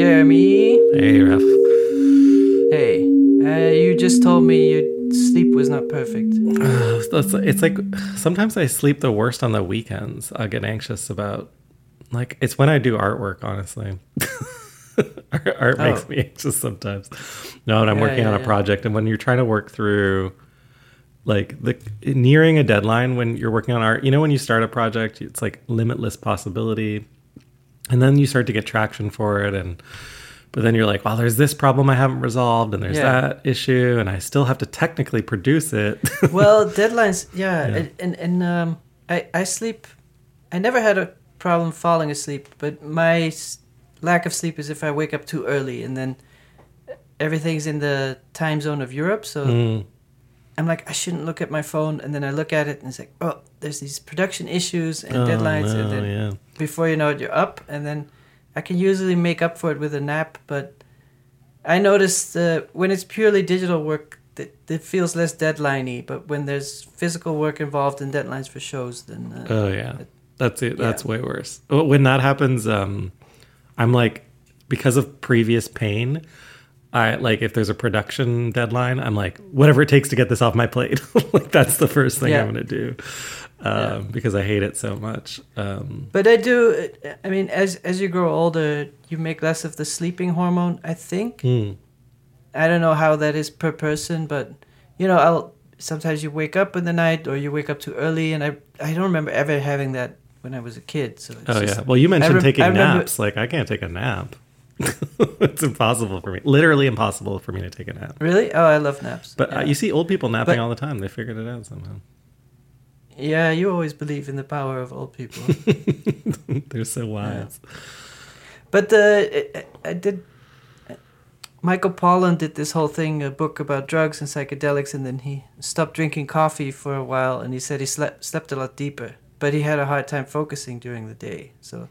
Jeremy. Hey, Raph. Hey, you just told me your sleep was not perfect. It's like sometimes I sleep the worst on the weekends. I get anxious about, like, it's when I do artwork, honestly. Art makes me anxious sometimes. No, and I'm working on a project, and when you're trying to work through, like, the nearing a deadline when you're working on art, you know, when you start a project, it's like limitless possibility, and then you start to get traction for it, but then you're like, well, there's this problem I haven't resolved, and there's that issue, and I still have to technically produce it. Well, deadlines, and I sleep. I never had a problem falling asleep, but my lack of sleep is if I wake up too early, and then everything's in the time zone of Europe, so I'm like, I shouldn't look at my phone, and then I look at it, and it's like, oh, there's these production issues and deadlines, and then before you know it, you're up, and then I can usually make up for it with a nap, but I noticed when it's purely digital work, it feels less deadline-y, but when there's physical work involved and deadlines for shows, then... that's it. That's way worse. When that happens... I'm like, because of previous pain, I like if there's a production deadline, I'm like, whatever it takes to get this off my plate. Like, that's the first thing I'm going to do because I hate it so much. But I do. I mean, as you grow older, you make less of the sleeping hormone, I think. I don't know how that is per person, but, you know, sometimes you wake up in the night or you wake up too early. And I don't remember ever having that when I was a kid. So it's well, you mentioned taking naps. Like, I can't take a nap. It's impossible for me. Literally impossible for me to take a nap. Really? Oh, I love naps. But you see old people napping all the time. They figured it out somehow. Yeah, you always believe in the power of old people. They're so wise. Yeah. But Michael Pollan did this whole thing, a book about drugs and psychedelics, and then he stopped drinking coffee for a while, and he said he slept a lot deeper. But he had a hard time focusing during the day. So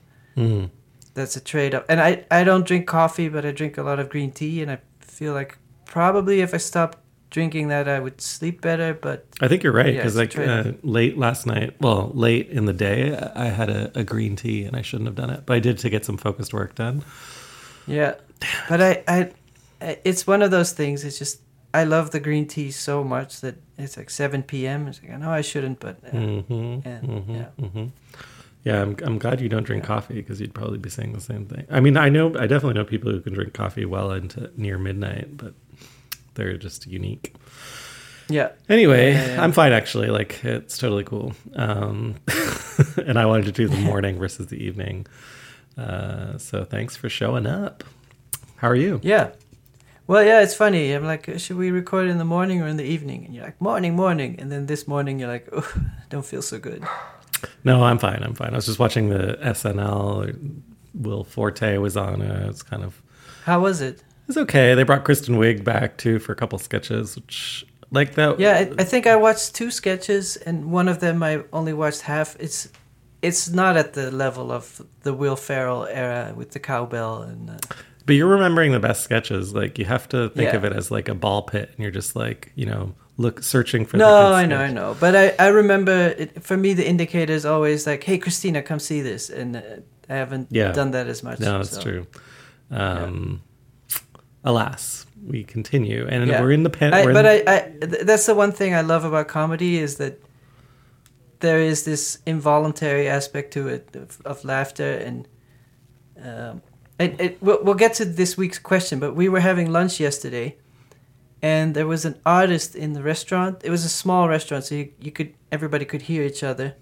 that's a trade-off. And I don't drink coffee, but I drink a lot of green tea. And I feel like probably if I stopped drinking that, I would sleep better. But I think you're right. Because late last night, well, late in the day, I had a green tea and I shouldn't have done it. But I did to get some focused work done. Yeah. But it's one of those things. It's just, I love the green tea so much that it's like 7 p.m. It's like, I know I shouldn't, but... Yeah, I'm glad you don't drink coffee, because you'd probably be saying the same thing. I mean, I definitely know people who can drink coffee well into near midnight, but they're just unique. Yeah. Anyway, I'm fine, actually. Like, it's totally cool. And I wanted to do the morning versus the evening. So thanks for showing up. How are you? Yeah. Well, yeah, it's funny. I'm like, should we record in the morning or in the evening? And you're like, morning. And then this morning, you're like, oh, I don't feel so good. No, I'm fine. I was just watching the SNL. Will Forte was on it. It's kind of... How was it? It's okay. They brought Kristen Wiig back, too, for a couple sketches, which... like that. Yeah, I think I watched two sketches, and one of them I only watched half. It's not at the level of the Will Ferrell era with the cowbell and... But you're remembering the best sketches. Like, you have to think of it as like a ball pit, and you're just like, you know, searching for the good sketch. I know. But I remember, for me, the indicator is always like, hey, Christina, come see this. And I haven't done that as much. No, it's true. Alas, we continue. And we're in the pen. That's the one thing I love about comedy, is that there is this involuntary aspect to it of laughter and... We'll get to this week's question, but we were having lunch yesterday, and there was an artist in the restaurant. It was a small restaurant, so everybody could hear each other.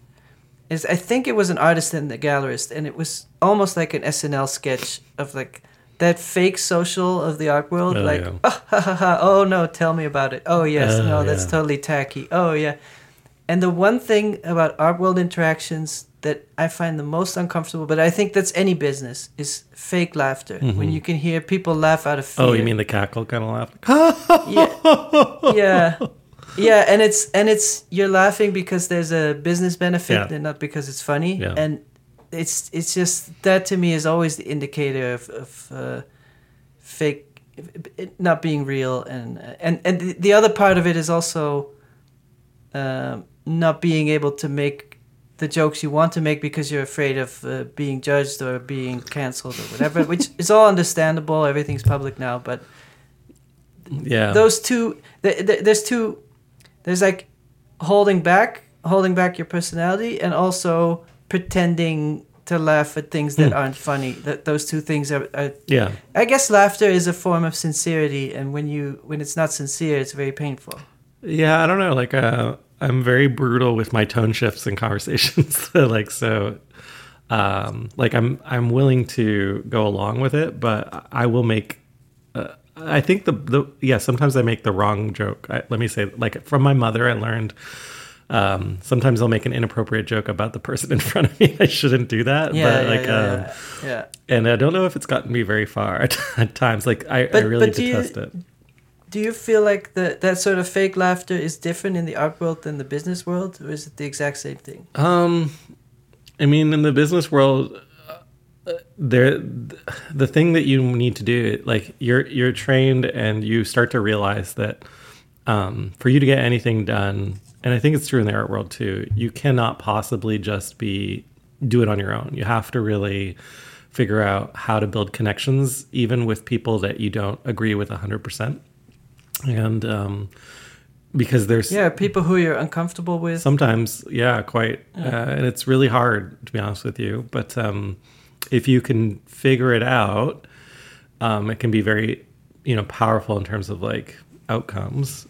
I think it was an artist and a gallerist, and it was almost like an SNL sketch of like that fake social of the art world. Oh, ha, ha, ha. Oh no, tell me about it. Oh yes, that's totally tacky. Oh yeah. And the one thing about art world interactions that I find the most uncomfortable, but I think that's any business, is fake laughter. Mm-hmm. When you can hear people laugh out of fear. Oh, you mean the cackle kind of laugh? Yeah. And it's you're laughing because there's a business benefit, and not because it's funny. Yeah. And it's just, that to me is always the indicator of fake, it not being real, and the other part of it is also not being able to make the jokes you want to make because you're afraid of being judged or being canceled or whatever, which is all understandable. Everything's public now, but yeah, those two, there's like holding back your personality and also pretending to laugh at things that aren't funny. That those two things are yeah. I guess laughter is a form of sincerity, and when it's not sincere, it's very painful. Yeah, I don't know. Like, I'm very brutal with my tone shifts in conversations. I'm willing to go along with it, but I will make. I think sometimes I make the wrong joke. From my mother, I learned. Sometimes I'll make an inappropriate joke about the person in front of me. I shouldn't do that. And I don't know if it's gotten me very far at times. I really detest it. Do you feel like that sort of fake laughter is different in the art world than the business world, or is it the exact same thing? I mean, in the business world, the thing that you need to do, like you're trained, and you start to realize that for you to get anything done, and I think it's true in the art world too, you cannot possibly just do it on your own. You have to really figure out how to build connections, even with people that you don't agree with 100%. And because there's people who you're uncomfortable with sometimes, and it's really hard, to be honest with you, but if you can figure it out, it can be very powerful in terms of like outcomes,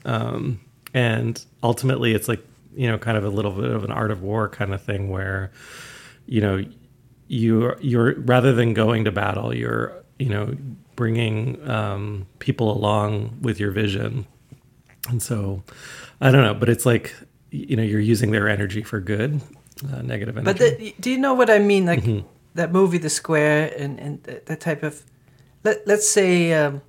and ultimately it's like kind of a little bit of an art of war kind of thing where you're rather than going to battle, you're bringing people along with your vision. And so I don't know, but it's like, you're using their energy for good, negative energy. But do you know what I mean? Like that movie, The Square, and that type of, let's say a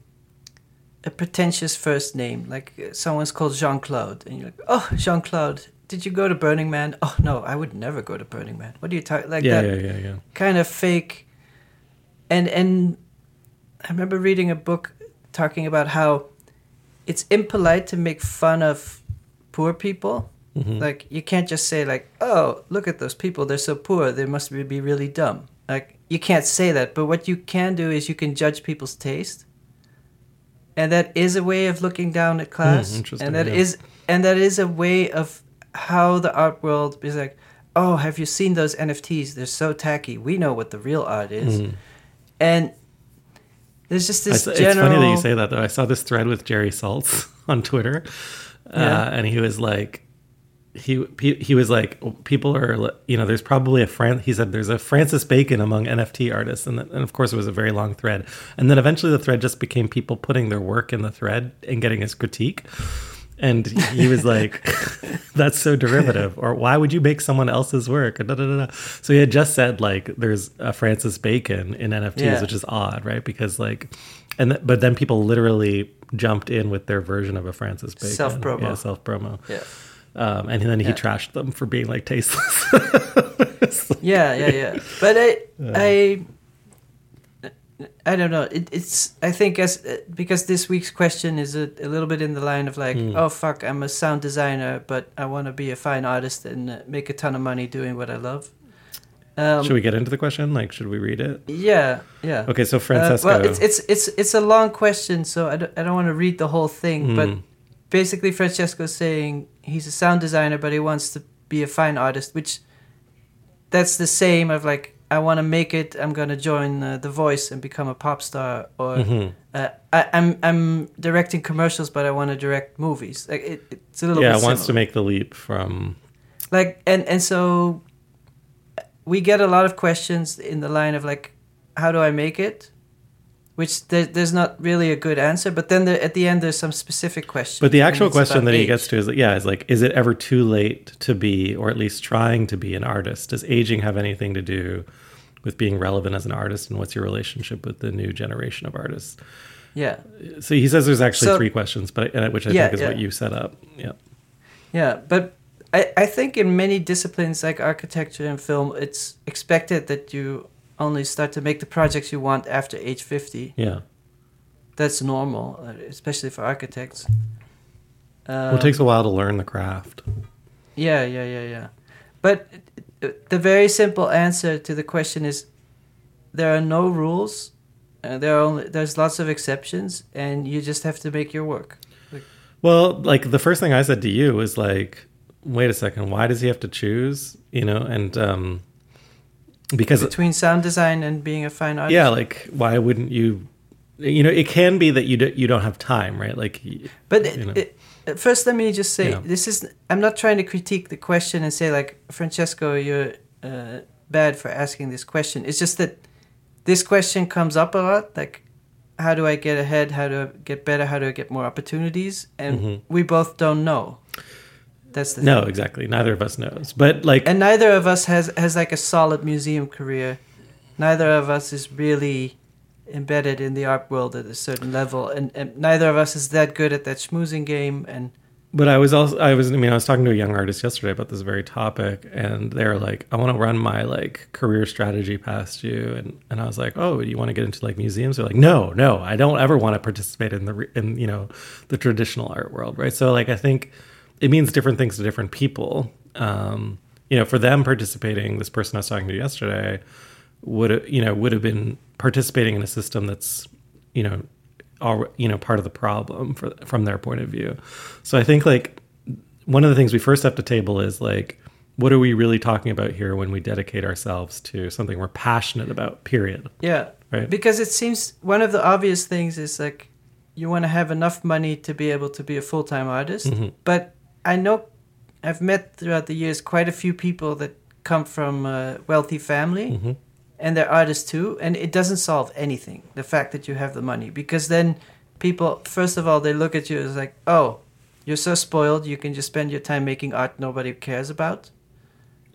pretentious first name, like someone's called Jean-Claude, and you're like, oh, Jean-Claude, did you go to Burning Man? Oh, no, I would never go to Burning Man. What are you talking, like kind of fake. And I remember reading a book talking about how it's impolite to make fun of poor people. Mm-hmm. Like, you can't just say, like, oh, look at those people. They're so poor. They must be really dumb. Like, you can't say that. But what you can do is you can judge people's taste. And that is a way of looking down at class. And that is a way of how the art world is like, oh, have you seen those NFTs? They're so tacky. We know what the real art is. Mm-hmm. And there's just this general... It's funny that you say that, though. I saw this thread with Jerry Saltz on Twitter, and he was like, he was like, people are, there's probably he said there's a Francis Bacon among NFT artists, and of course it was a very long thread, and then eventually the thread just became people putting their work in the thread and getting his critique, and he was like, that's so derivative, or why would you make someone else's work? So he had just said, like, there's a Francis Bacon in NFTs, which is odd, right? Because but then people literally jumped in with their version of a Francis Bacon. Self-promo. Yeah. And then he trashed them for being like tasteless. But I don't know. It's I think because this week's question is a little bit in the line of like, oh fuck, I'm a sound designer, but I want to be a fine artist and make a ton of money doing what I love. Should we get into the question? Like, should we read it? Yeah. Okay, so Francesco. Well, it's a long question, so I don't want to read the whole thing. But basically, Francesco's saying he's a sound designer, but he wants to be a fine artist, which that's the same of like, I want to make it. I'm gonna join The Voice and become a pop star, or I'm directing commercials, but I want to direct movies. Like it's a little bit similar. Wants to make the leap from like and so we get a lot of questions in the line of like, how do I make it? Which there's not really a good answer, but then at the end there's some specific question. But the actual question that he gets to is like, is it ever too late to be, or at least trying to be, an artist? Does aging have anything to do with being relevant as an artist, and what's your relationship with the new generation of artists? Yeah. So he says there's actually three questions, but which I think is what you set up. Yeah. Yeah, but I think in many disciplines like architecture and film, it's expected that you only start to make the projects you want after age 50. Yeah. That's normal, especially for architects. Well, it takes a while to learn the craft. Yeah. But the very simple answer to the question is there are no rules. There's lots of exceptions, and you just have to make your work. Well, like the first thing I said to you was like, wait a second, why does he have to choose? You know, and because between sound design and being a fine artist, yeah, like why wouldn't you? You know, it can be that you don't have time, right? Like, but first, let me just say this is. I'm not trying to critique the question and say like, Francesco, you're bad for asking this question. It's just that. This question comes up a lot, like, how do I get ahead? How do I get better? How do I get more opportunities? And we both don't know. That's the thing. No, exactly. Neither of us knows. But like, and neither of us has like a solid museum career. Neither of us is really embedded in the art world at a certain level, and neither of us is that good at that schmoozing game. And but I was talking to a young artist yesterday about this very topic, and they're like, I want to run my like career strategy past you, and I was like, oh, you want to get into like museums? They're like, no, I don't ever want to participate in the traditional art world, right? So like I think it means different things to different people. For them participating, this person I was talking to yesterday would have been participating in a system that's part of the problem from their point of view. So I think like one of the things we first have to table is like, what are we really talking about here when we dedicate ourselves to something we're passionate about, period? Yeah, right. Because it seems one of the obvious things is like, you want to have enough money to be able to be a full-time artist. Mm-hmm. But I know I've met throughout the years quite a few people that come from a wealthy family. Mm-hmm. And they're artists too, and it doesn't solve anything, the fact that you have the money. Because then people, first of all, they look at you as like, oh, you're so spoiled, you can just spend your time making art nobody cares about.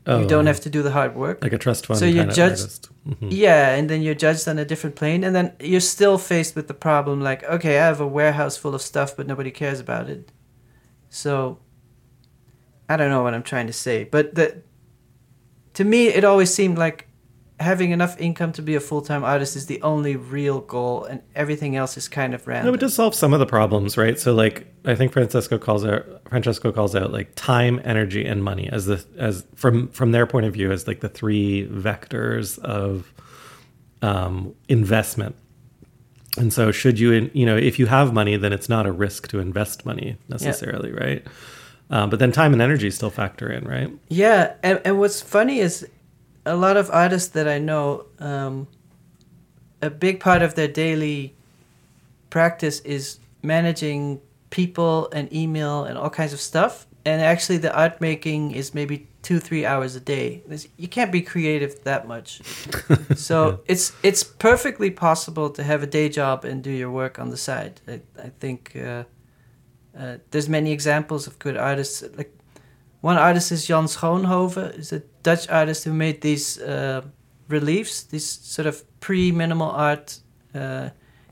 Oh, you don't have to do the hard work. Like a trust fund kind of artist. Mm-hmm. Yeah, and then you're judged on a different plane, and then you're still faced with the problem like, okay, I have a warehouse full of stuff, but nobody cares about it. So, I don't know what I'm trying to say, but to me, it always seemed like, having enough income to be a full-time artist is the only real goal, and everything else is kind of random. No, it does solve some of the problems, right? So, like, I think Francesco calls out like time, energy, and money as from their point of view as like the three vectors of investment. And so, should you, if you have money, then it's not a risk to invest money necessarily, yeah. Right? But then time and energy still factor in, right? Yeah, and what's funny is. A lot of artists that I know, a big part of their daily practice is managing people and email and all kinds of stuff. And actually the art making is maybe 2-3 hours a day. You can't be creative that much. So it's perfectly possible to have a day job and do your work on the side. I think there's many examples of good artists. Like one artist is Jan Schoonhoven, is a Dutch artist who made these reliefs, these sort of pre-minimal art.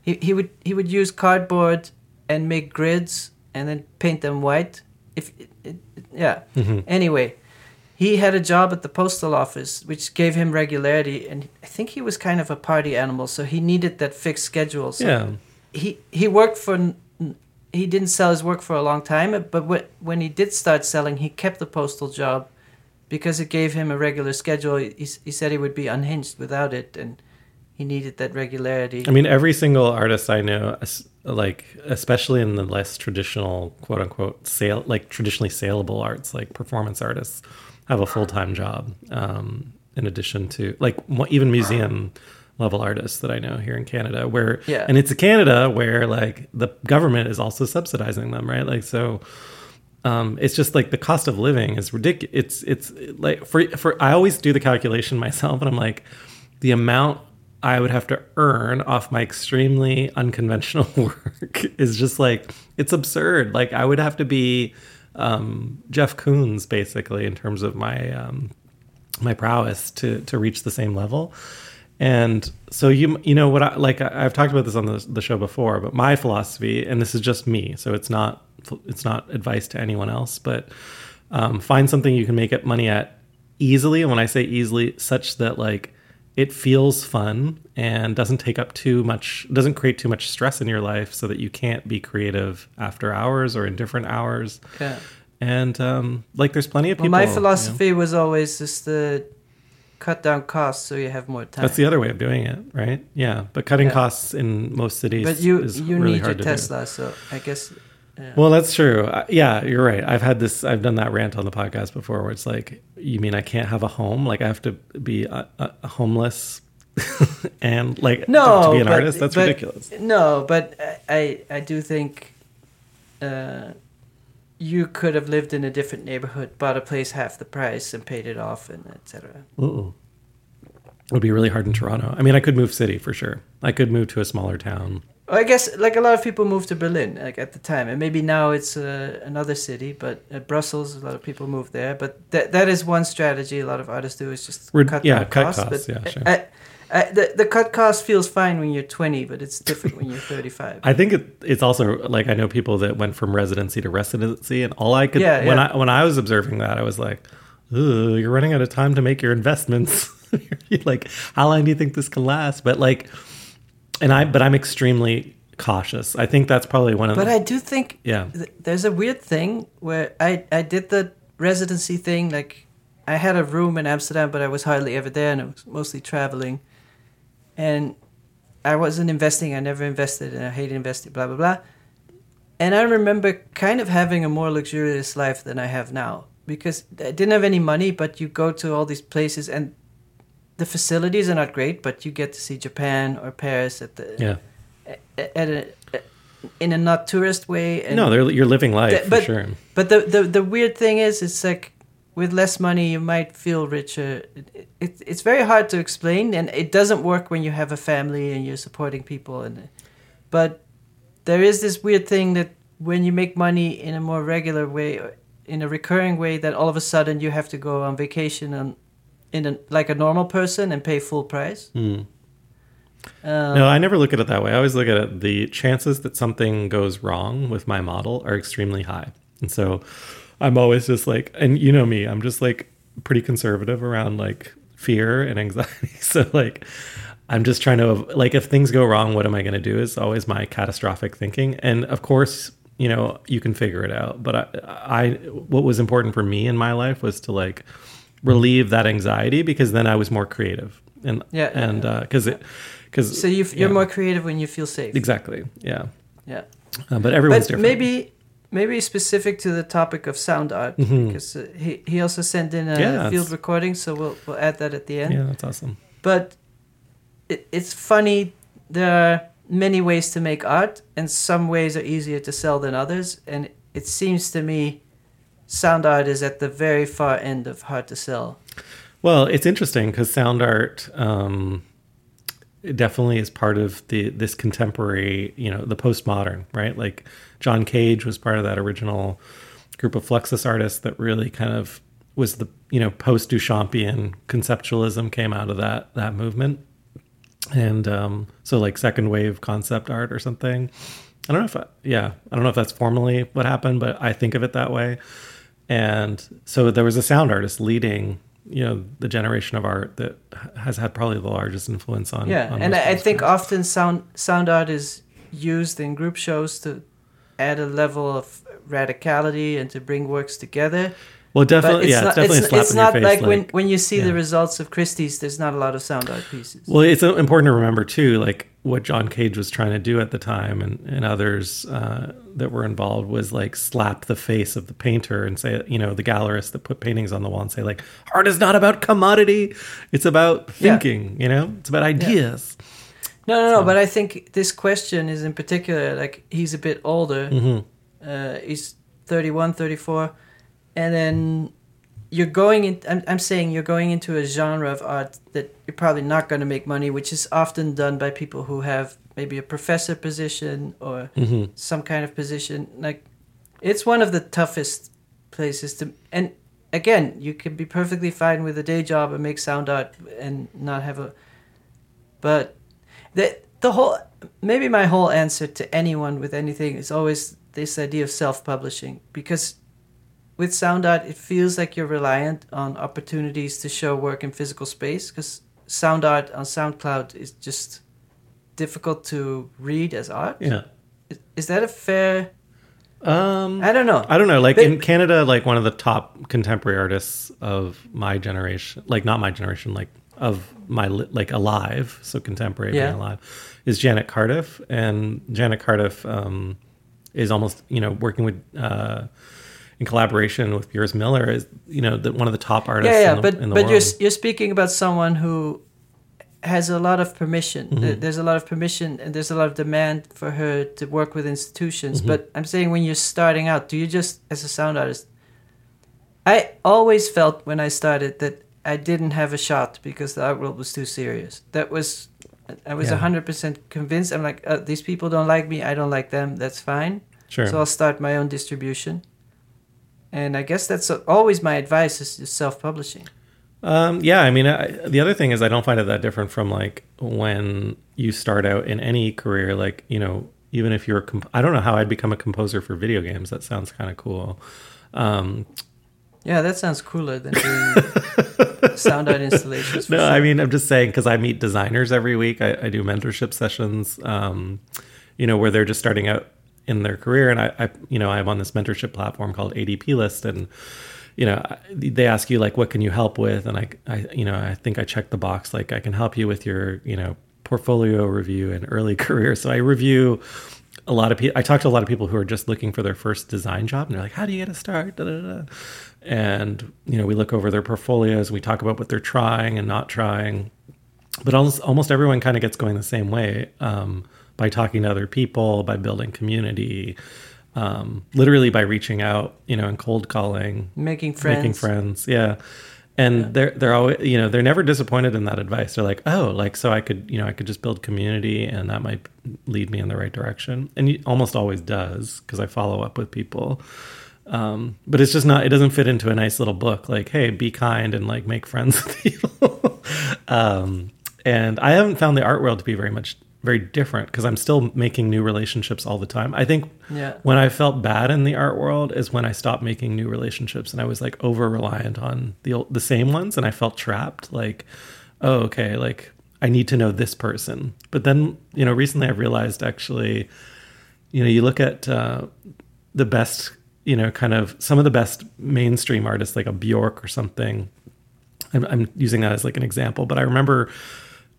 He would use cardboard and make grids and then paint them white. Mm-hmm. Anyway, he had a job at the postal office, which gave him regularity, and I think he was kind of a party animal, so he needed that fixed schedule. So yeah. He didn't sell his work for a long time, but when he did start selling, he kept the postal job. Because it gave him a regular schedule, he said he would be unhinged without it, and he needed that regularity. I mean, every single artist I know, like especially in the less traditional, quote unquote, traditionally saleable arts, like performance artists, have a full-time job. In addition to like even museum level artists that I know here in Canada, where and it's Canada where like the government is also subsidizing them, right? Like so. It's just like the cost of living is ridiculous. It's like for I always do the calculation myself, and I'm like, the amount I would have to earn off my extremely unconventional work is just like it's absurd. Like I would have to be Jeff Koons basically in terms of my my prowess to reach the same level. And so you know what I've talked about this on the show before, but my philosophy, and this is just me, so it's not advice to anyone else, but find something you can make money at easily. And when I say easily, such that like it feels fun and doesn't take up too much, doesn't create too much stress in your life so that you can't be creative after hours or in different hours. Yeah. And like, there's plenty of people. Well, my philosophy was always just the cut down costs so you have more time. That's the other way of doing it, right? Yeah, but cutting costs in most cities is really hard to do. But you need your Tesla, so I guess... Yeah. Well, that's true. Yeah, you're right. I've done that rant on the podcast before where it's like, you mean I can't have a home? Like, I have to be a homeless and like to be an artist? That's ridiculous. No, but I do think you could have lived in a different neighborhood, bought a place half the price and paid it off, and et cetera. Ooh. It would be really hard in Toronto. I mean, I could move city for sure. I could move to a smaller town. I guess, like, a lot of people moved to Berlin, like, at the time, and maybe now it's another city. But Brussels, a lot of people moved there. But that is one strategy a lot of artists do, is just cut costs. Yeah, sure. The cut cost feels fine when you're 20, but it's different when you're 35. I think it's also like, I know people that went from residency to residency, and all I could when I was observing that, I was like, "Ooh, you're running out of time to make your investments. Like, how long do you think this can last?" But like. But I'm extremely cautious. I think that's probably one of the... But I do think there's a weird thing where I did the residency thing. Like, I had a room in Amsterdam, but I was hardly ever there, and I was mostly traveling. And I wasn't investing. I never invested, and I hated investing, blah, blah, blah. And I remember kind of having a more luxurious life than I have now, because I didn't have any money, but you go to all these places, and... The facilities are not great, but you get to see Japan or Paris in a not tourist way. And you're living life for sure. But the weird thing is, it's like with less money you might feel richer. It's very hard to explain, and it doesn't work when you have a family and you're supporting people. But there is this weird thing that when you make money in a more regular way, or in a recurring way, that all of a sudden you have to go on vacation and. Like a normal person and pay full price. Mm. No, I never look at it that way. I always look at it, the chances that something goes wrong with my model are extremely high. And so I'm always just like, and you know me, I'm just like pretty conservative around like fear and anxiety. So like, I'm just trying to, like, if things go wrong, what am I going to do is always my catastrophic thinking. And of course, you know, you can figure it out. But what was important for me in my life was to like, relieve that anxiety, because then I was more creative, so you're more creative when you feel safe. Exactly. But everyone's different. Maybe specific to the topic of sound art, mm-hmm. because he also sent in a field recording, so we'll add that at the end. Yeah, that's awesome. But it's funny, there are many ways to make art, and some ways are easier to sell than others, and it seems to me sound art is at the very far end of hard to sell. Well, it's interesting because sound art definitely is part of this contemporary, you know, the postmodern, right? Like John Cage was part of that original group of Fluxus artists that really kind of was the, you know, post-Duchampian conceptualism came out of that movement. And so like second wave concept art or something. I don't know if that's formally what happened, but I think of it that way. And so there was a sound artist leading, you know, the generation of art that has had probably the largest influence on. Yeah, on and I think often sound art is used in group shows to add a level of radicality and to bring works together. Well, definitely, it's not like when you see the results of Christie's, there's not a lot of sound art pieces. Well, it's important to remember too, like what John Cage was trying to do at the time, and others that were involved, was like slap the face of the painter and say, you know, the gallerist that put paintings on the wall, and say like, art is not about commodity, it's about thinking, you know, it's about ideas. Yeah. No, but I think this question is in particular, like he's a bit older, mm-hmm. He's 31, 34. And then you're going in. I'm saying you're going into a genre of art that you're probably not going to make money, which is often done by people who have maybe a professor position or mm-hmm. some kind of position. Like, it's one of the toughest places to. And again, you can be perfectly fine with a day job and make sound art and not have a. But the whole, maybe my whole answer to anyone with anything is always this idea of self-publishing, because. With sound art, it feels like you're reliant on opportunities to show work in physical space, because sound art on SoundCloud is just difficult to read as art. Yeah. Is that a fair I don't know. Like in Canada, like one of the top contemporary artists of my generation, like not my generation, like of my like alive, so contemporary being alive, is Janet Cardiff, and Janet Cardiff is almost working with in collaboration with Piers Miller is one of the top artists. In the world. You're speaking about someone who has a lot of permission. Mm-hmm. There's a lot of permission and there's a lot of demand for her to work with institutions. Mm-hmm. But I'm saying when you're starting out, do you just, as a sound artist, I always felt when I started that I didn't have a shot because the art world was too serious. I was 100% convinced. I'm like, these people don't like me. I don't like them. That's fine. Sure. So I'll start my own distribution. And I guess that's always my advice is self-publishing. The other thing is I don't find it that different from like when you start out in any career, like, even if you're, I don't know how I'd become a composer for video games. That sounds kind of cool. That sounds cooler than doing sound art installations. No, sure. I mean, I'm just saying, cause I meet designers every week. I do mentorship sessions, where they're just starting out in their career. And I'm on this mentorship platform called ADP List, and they ask you like, what can you help with? And I think I checked the box, like I can help you with your, portfolio review and early career. So I review a lot of people. I talk to a lot of people who are just looking for their first design job, and they're like, how do you get a start? Da, da, da. And, we look over their portfolios, we talk about what they're trying and not trying, but almost everyone kind of gets going the same way, by talking to other people, by building community, literally by reaching out, and cold calling, making friends. Yeah. And they're always, they're never disappointed in that advice. They're like, oh, like, so I could just build community and that might lead me in the right direction. And it almost always does, because I follow up with people. But it's just it doesn't fit into a nice little book. Like, hey, be kind and like make friends with people. And I haven't found the art world to be very different, because I'm still making new relationships all the time. I think when I felt bad in the art world is when I stopped making new relationships and I was like over-reliant on the same ones, and I felt trapped, like, oh, okay, like I need to know this person. But then, recently I've realized actually, you look at the best, kind of some of the best mainstream artists, like a Bjork or something. I'm using that as like an example, but I remember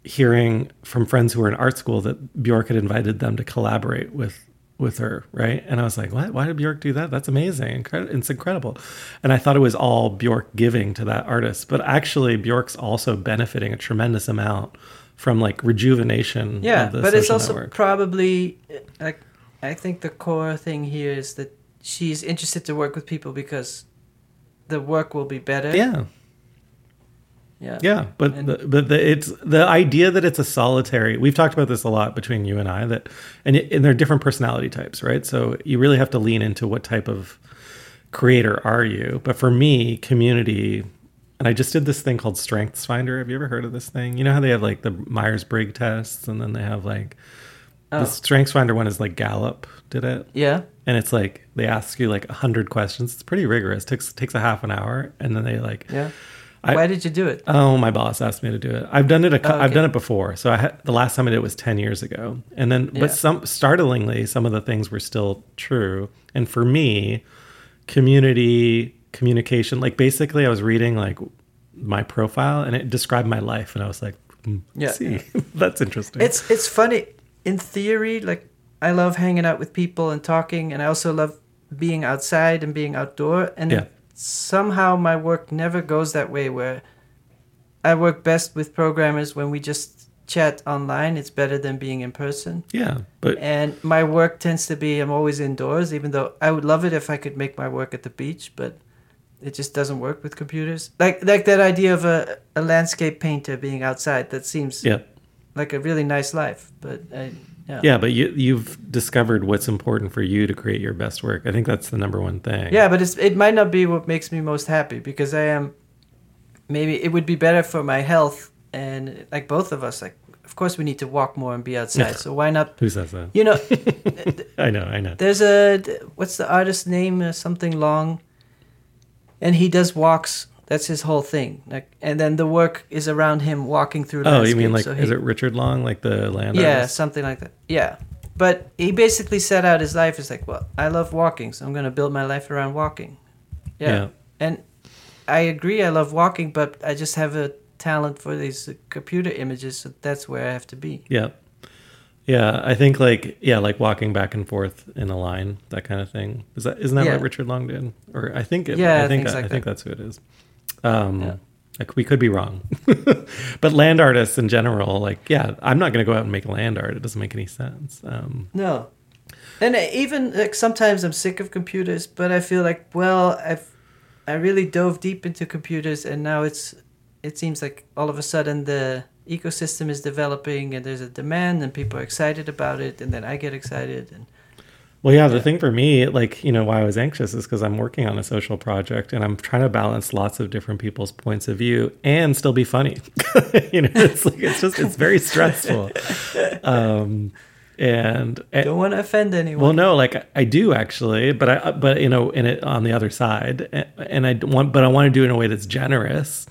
hearing from friends who were in art school that Bjork had invited them to collaborate with her, right? And I was like, what? Why did Bjork do that? That's amazing. It's incredible. And I thought it was all Bjork giving to that artist, but actually Bjork's also benefiting a tremendous amount from like rejuvenation of the social network. Yeah, but it's also probably, like, I think the core thing here is that she's interested to work with people because the work will be better. Yeah. Yeah. Yeah, but it's the idea that it's a solitary. We've talked about this a lot between you and I, that and they're different personality types, right? So you really have to lean into what type of creator are you. But for me, community, and I just did this thing called StrengthsFinder. Have you ever heard of this thing? You know how they have like the Myers-Briggs tests, and then they have like the StrengthsFinder one is like Gallup did it. Yeah. And it's like they ask you like 100 questions. It's pretty rigorous. Takes a half an hour, and then they like Why did you do it? Oh, my boss asked me to do it. I've done it. I've done it before. So the last time I did it was 10 years ago. And then, but startlingly, some of the things were still true. And for me, community, communication, like basically I was reading like my profile and it described my life. And I was like, that's interesting. It's funny. In theory, like I love hanging out with people and talking. And I also love being outside and being outdoor. And somehow my work never goes that way, where I work best with programmers when we just chat online. It's better than being in person. Yeah. And my work tends to be, I'm always indoors, even though I would love it if I could make my work at the beach, but it just doesn't work with computers. Like that idea of a landscape painter being outside, that seems like a really nice life, but but you've discovered what's important for you to create your best work. I think that's the number one thing. Yeah, but it might not be what makes me most happy, because I am. Maybe it would be better for my health, and like both of us, like of course we need to walk more and be outside. So why not? Who says that? I know. There's what's the artist's name? Something Long, and he does walks. That's his whole thing. Like, and then the work is around him walking through landscape. Oh, you mean like, so is it Richard Long, like the land artist? Yeah, something like that. Yeah. But he basically set out his life as like, well, I love walking, so I'm going to build my life around walking. Yeah. And I agree, I love walking, but I just have a talent for these computer images, so that's where I have to be. Yeah. Yeah, I think like walking back and forth in a line, that kind of thing. Isn't that what Richard Long did? Or I think I think that's who it is. Like, we could be wrong. But land artists in general, I'm not going to go out and make land art. It doesn't make any sense. No. And even like sometimes I'm sick of computers, but I feel like, well, I really dove deep into computers, and now it seems like all of a sudden the ecosystem is developing and there's a demand and people are excited about it, and then I get excited. And the thing for me, why I was anxious is because I'm working on a social project and I'm trying to balance lots of different people's points of view and still be funny. It's very stressful. And don't want to offend anyone. Well, no, I do actually, but in it on the other side, and I want to do it in a way that's generous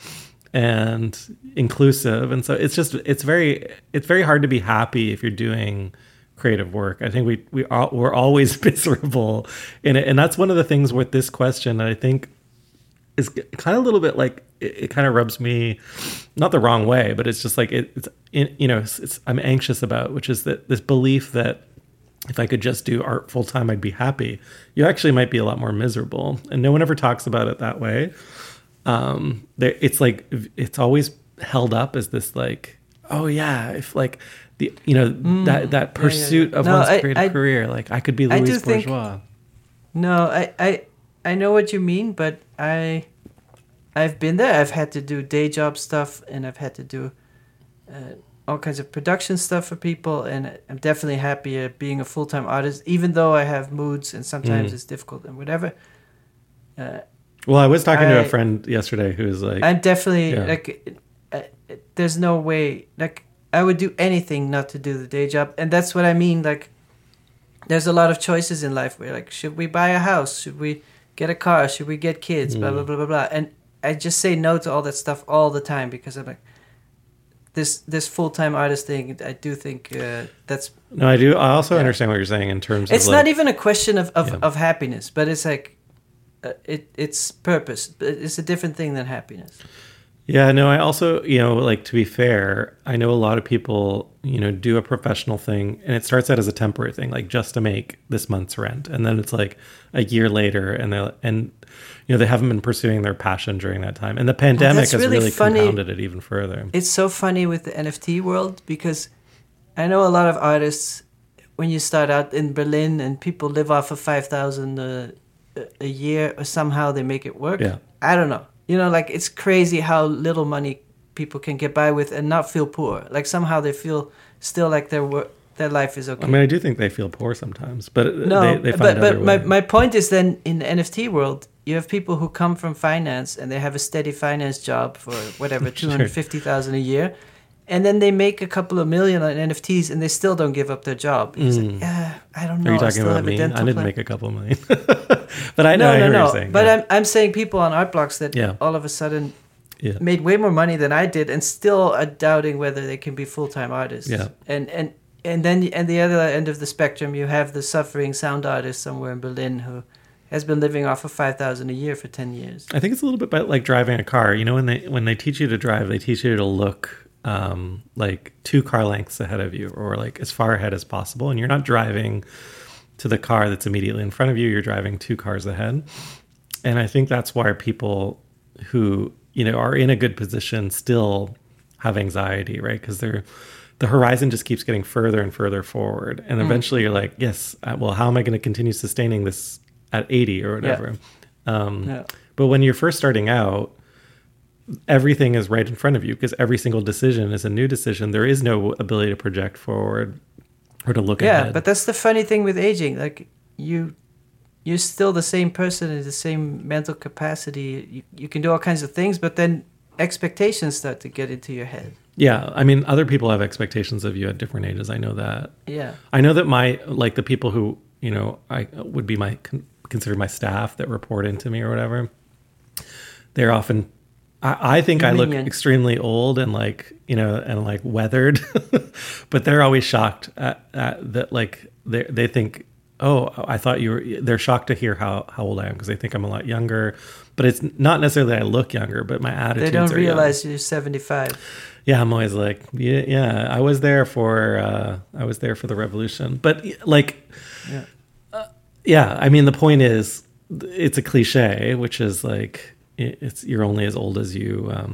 and inclusive. And so it's very hard to be happy if you're doing creative work. I think we're always miserable in it, and that's one of the things with this question that I think is kind of a little bit like it kind of rubs me not the wrong way, but it's just like I'm anxious about, which is that this belief that if I could just do art full time, I'd be happy. You actually might be a lot more miserable, and no one ever talks about it that way. It's like it's always held up as this like, oh yeah, if like. That pursuit of one's creative career. Like, I could be Louise Bourgeois. I know what you mean, but I've been there. I've had to do day job stuff, and I've had to do all kinds of production stuff for people, and I'm definitely happier being a full-time artist, even though I have moods, and sometimes it's difficult and whatever. Well, I was talking to a friend yesterday who was like... I'm definitely... Yeah. There's no way... I would do anything not to do the day job. And that's what I mean. There's a lot of choices in life where, should we buy a house? Should we get a car? Should we get kids? Blah, blah, blah, blah, blah. And I just say no to all that stuff all the time because I'm like, this full-time artist thing, I do think that's... No, I do. I also understand what you're saying in terms of... It's not even a question of happiness, but it's like, it's purpose. But it's a different thing than happiness. Yeah, no, I also, to be fair, I know a lot of people, do a professional thing, and it starts out as a temporary thing, like just to make this month's rent. And then it's like a year later, and they haven't been pursuing their passion during that time. And the pandemic has really compounded it even further. It's so funny with the NFT world, because I know a lot of artists, when you start out in Berlin and people live off of 5,000 a year, or somehow they make it work. Yeah. I don't know. It's crazy how little money people can get by with and not feel poor. Like, somehow they feel still like their life is okay. I mean, I do think they feel poor sometimes, but they find other ways. But my point is then, in the NFT world, you have people who come from finance and they have a steady finance job for whatever, $250,000 a year. And then they make a couple of million on NFTs and they still don't give up their job. It's like, I don't know. Are you talking about me? I didn't make a couple million. But I know what you're saying. But yeah. I'm saying people on art blogs that all of a sudden made way more money than I did and still are doubting whether they can be full-time artists. Yeah. And then at the other end of the spectrum, you have the suffering sound artist somewhere in Berlin who has been living off of $5,000 a year for 10 years. I think it's a little bit like driving a car. When they teach you to drive, they teach you to look like two car lengths ahead of you, or like as far ahead as possible. And you're not driving to the car that's immediately in front of you, you're driving two cars ahead. And I think that's why people who, are in a good position still have anxiety, right? Because the horizon just keeps getting further and further forward. And eventually you're like, yes, well, how am I going to continue sustaining this at 80 or whatever? Yeah. But when you're first starting out, everything is right in front of you because every single decision is a new decision. There is no ability to project forward or to look ahead. Yeah, but that's the funny thing with aging. Like, you're still the same person in the same mental capacity. You can do all kinds of things, but then expectations start to get into your head. Yeah, I mean, other people have expectations of you at different ages. I know that. Yeah. I know that the people who, I would be considered my staff that report into me or whatever, they're often I think I look extremely old and like weathered, but they're always shocked at that. Like they think, oh, I thought you were. They're shocked to hear how old I am because they think I'm a lot younger. But it's not necessarily that I look younger, but my attitudes. They don't realize you're 75. Yeah, I'm always like, yeah. I was there for the revolution, but like, yeah. I mean, the point is, it's a cliche, which is like, you're only as old as you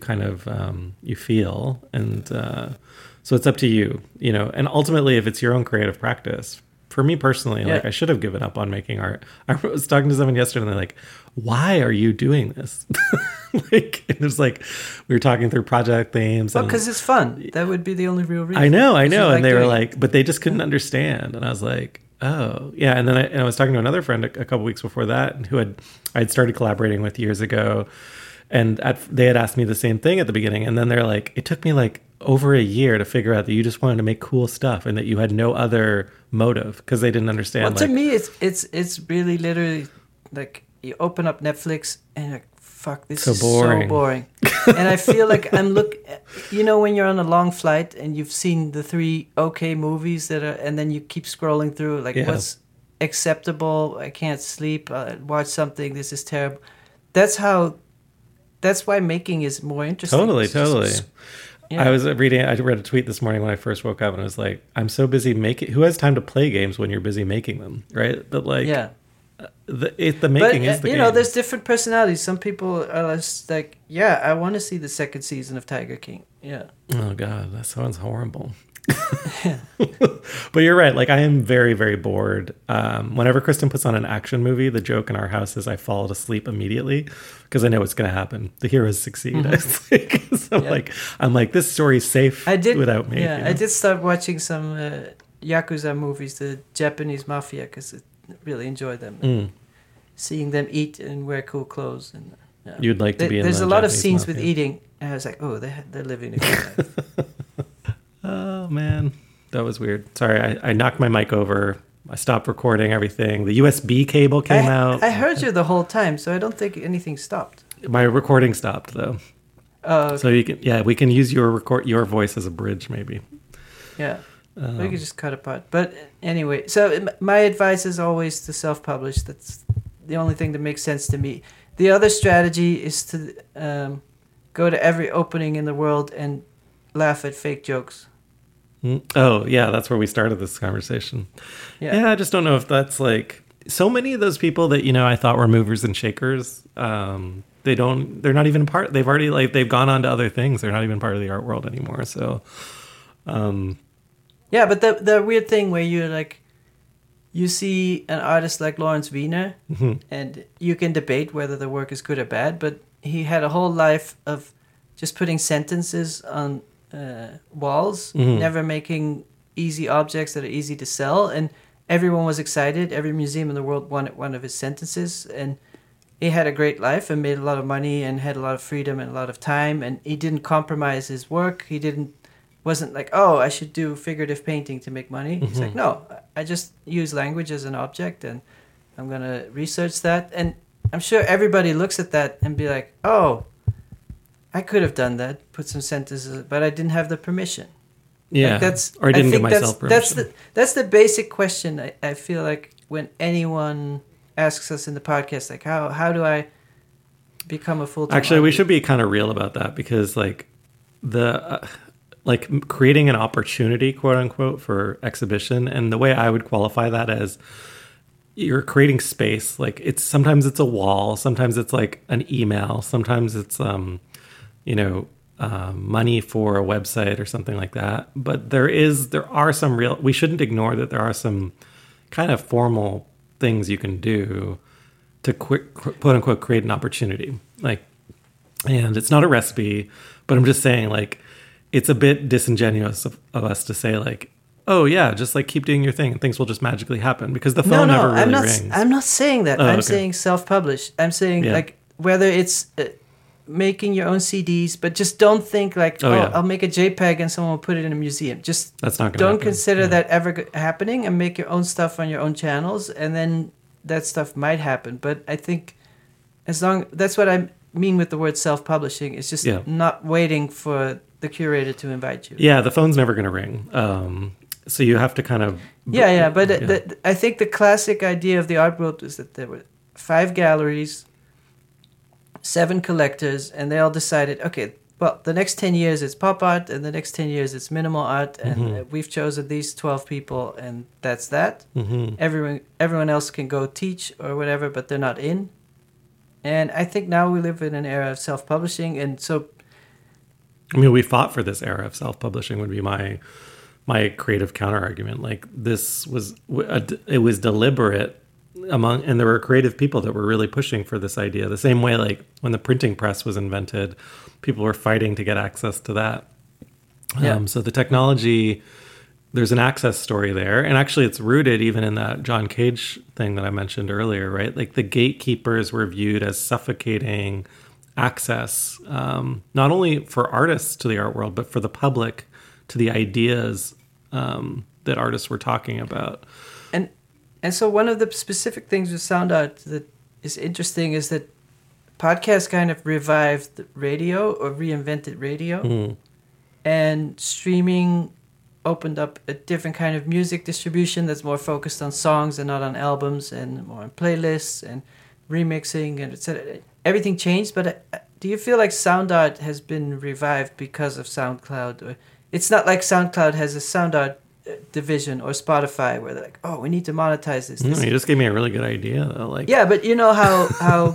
kind of you feel, and so it's up to you, you know. And ultimately, if it's your own creative practice. For me personally, like I should have given up on making art. I was talking to someone yesterday, and they're like, "Why are you doing this?" Like, and there's like, we were talking through project themes. Well, because it's fun. That would be the only real reason. I know. And they were like, but they just couldn't understand. And I was like, oh, yeah. And then I was talking to another friend a couple weeks before that, who I had started collaborating with years ago, and they had asked me the same thing at the beginning, and then they're like, it took me like over a year to figure out that you just wanted to make cool stuff and that you had no other motive because they didn't understand. Well, like, to me, it's really literally like you open up Netflix and you're like, fuck, this is so boring. And I feel like when you're on a long flight and you've seen the three okay movies and then you keep scrolling through like what's acceptable? I can't sleep. Watch something. This is terrible. That's why making is more interesting. Totally. Yeah. I read a tweet this morning when I first woke up, and it was like, I'm so busy making, who has time to play games when you're busy making them, right? But like, the making is the game. You know, there's different personalities. Some people are just like, I want to see the second season of Tiger King. Yeah. Oh God, that sounds horrible. But you're right. Like I am very, very bored. Whenever Kristen puts on an action movie, the joke in our house is I fall asleep immediately because I know what's going to happen. The heroes succeed. Mm-hmm. I'm like this story's safe. Without me. Yeah, you know? I did start watching some Yakuza movies, the Japanese mafia, because I really enjoy them. Seeing them eat and wear cool clothes, and you'd like to be. There's a lot of scenes mafia with eating, and I was like, oh, they're living a good life. Oh, man. That was weird. Sorry, I knocked my mic over. I stopped recording everything. The USB cable came out. I heard you the whole time, so I don't think anything stopped. My recording stopped, though. Oh, okay. So you can, we can use your voice as a bridge, maybe. Yeah, we could just cut apart. But anyway, so my advice is always to self-publish. That's the only thing that makes sense to me. The other strategy is to go to every opening in the world and laugh at fake jokes. Oh, yeah, that's where we started this conversation. Yeah, I just don't know if that's like so many of those people that, I thought were movers and shakers. They're not even part. They've already they've gone on to other things. They're not even part of the art world anymore. So, but the weird thing where you're like, you see an artist like Lawrence Wiener and you can debate whether the work is good or bad, but he had a whole life of just putting sentences on walls, never making easy objects that are easy to sell, and everyone was excited. Every museum in the world wanted one of his sentences, and he had a great life and made a lot of money and had a lot of freedom and a lot of time, and he didn't compromise his work. He wasn't like, oh, I should do figurative painting to make money. He's like, no, I just use language as an object, and I'm gonna research that. And I'm sure everybody looks at that and be like, oh, I could have done that, put some sentences, but I didn't have the permission. Yeah, I didn't give myself permission. That's the basic question I feel like when anyone asks us in the podcast, like, how do I become a full-time artist? Actually, we should be kind of real about that, because like creating an opportunity, quote unquote, for exhibition, and the way I would qualify that as, you're creating space. Like sometimes it's a wall, sometimes it's like an email, sometimes it's money for a website or something like that. But there are some real, we shouldn't ignore that there are some kind of formal things you can do to quote unquote create an opportunity. Like, and it's not a recipe, but I'm just saying, like, it's a bit disingenuous of us to say like, oh yeah, just like keep doing your thing and things will just magically happen, because the phone never really rings. I'm not saying that. I'm saying self-publish. I'm saying like whether it's making your own CDs, but just don't think like, I'll make a JPEG and someone will put it in a museum. Just don't consider that ever happening, and make your own stuff on your own channels, and then that stuff might happen. But I think that's what I'm mean with the word self-publishing. It's just not waiting for the curator to invite you. Yeah, the phone's never going to ring. So you have to kind of... But I think the classic idea of the art world was that there were 5 galleries, 7 collectors, and they all decided, okay, well, the next 10 years it's pop art, and the next 10 years it's minimal art, and we've chosen these 12 people, and that's that. Mm-hmm. Everyone else can go teach or whatever, but they're not in. And I think now we live in an era of self-publishing, and so... I mean, we fought for this era of self-publishing would be my creative counter-argument. Like, this was... It was deliberate among... And there were creative people that were really pushing for this idea. The same way, like, when the printing press was invented, people were fighting to get access to that. Yeah. So the technology... There's an access story there. And actually, it's rooted even in that John Cage thing that I mentioned earlier, right? Like, the gatekeepers were viewed as suffocating access, not only for artists to the art world, but for the public to the ideas that artists were talking about. And so one of the specific things with sound art that is interesting is that podcasts kind of revived radio or reinvented radio. And streaming... opened up a different kind of music distribution that's more focused on songs and not on albums, and more on playlists and remixing and etc. Everything changed, but do you feel like sound art has been revived because of SoundCloud? Or it's not like SoundCloud has a sound art division or Spotify where they're like, oh, we need to monetize this. No, you just gave me a really good idea. Like, yeah, but you know how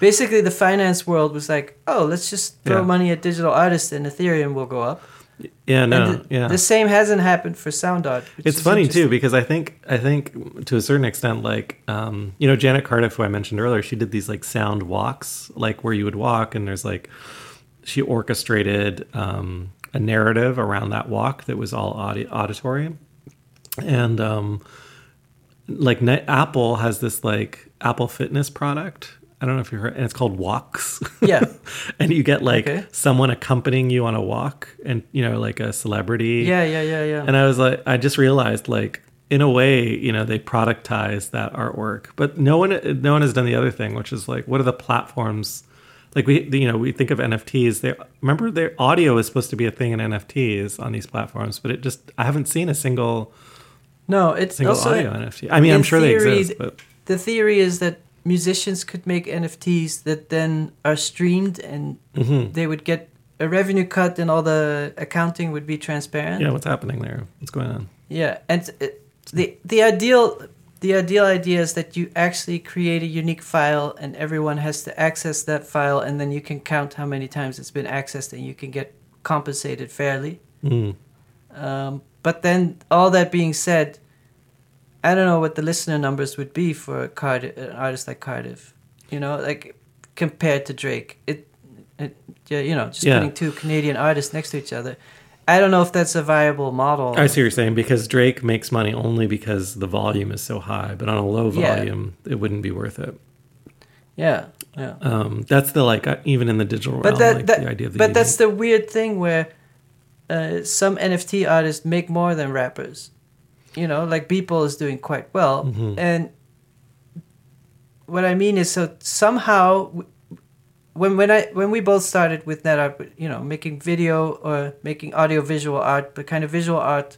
basically the finance world was like, oh, let's just throw money at digital artists and Ethereum will go up. Yeah, no, the same hasn't happened for sound art. It's funny too, because I think to a certain extent, like you know, Janet Cardiff, who I mentioned earlier, she did these like sound walks, like where you would walk, and there's like she orchestrated a narrative around that walk that was all auditory, and like Apple has this like Apple Fitness product. I don't know if you heard, and it's called Walks. Yeah. And you get like someone accompanying you on a walk, and you know, like a celebrity. Yeah. And I was like, I just realized, like, in a way, you know, they productized that artwork, but no one has done the other thing, which is like, what are the platforms? Like we think of NFTs. Remember their audio is supposed to be a thing in NFTs on these platforms, but I haven't seen a single. No, it's single also audio NFT. I mean, I'm sure they exist, but the theory is that musicians could make NFTs that then are streamed, and they would get a revenue cut, and all the accounting would be transparent. Yeah, what's happening there? What's going on? Yeah, and the ideal idea is that you actually create a unique file, and everyone has to access that file, and then you can count how many times it's been accessed, and you can get compensated fairly. But then, all that being said, I don't know what the listener numbers would be for an artist like Cardiff, you know, like compared to Drake. Putting 2 Canadian artists next to each other. I don't know if that's a viable model. I see what you're saying, because Drake makes money only because the volume is so high, but on a low volume, it wouldn't be worth it. Yeah. That's the like even in the digital realm, the idea of the. But that's the weird thing where some NFT artists make more than rappers. You know, like Beeple is doing quite well. And what I mean is, so somehow, when we both started with net art, you know, making video or making audio-visual art, but kind of visual art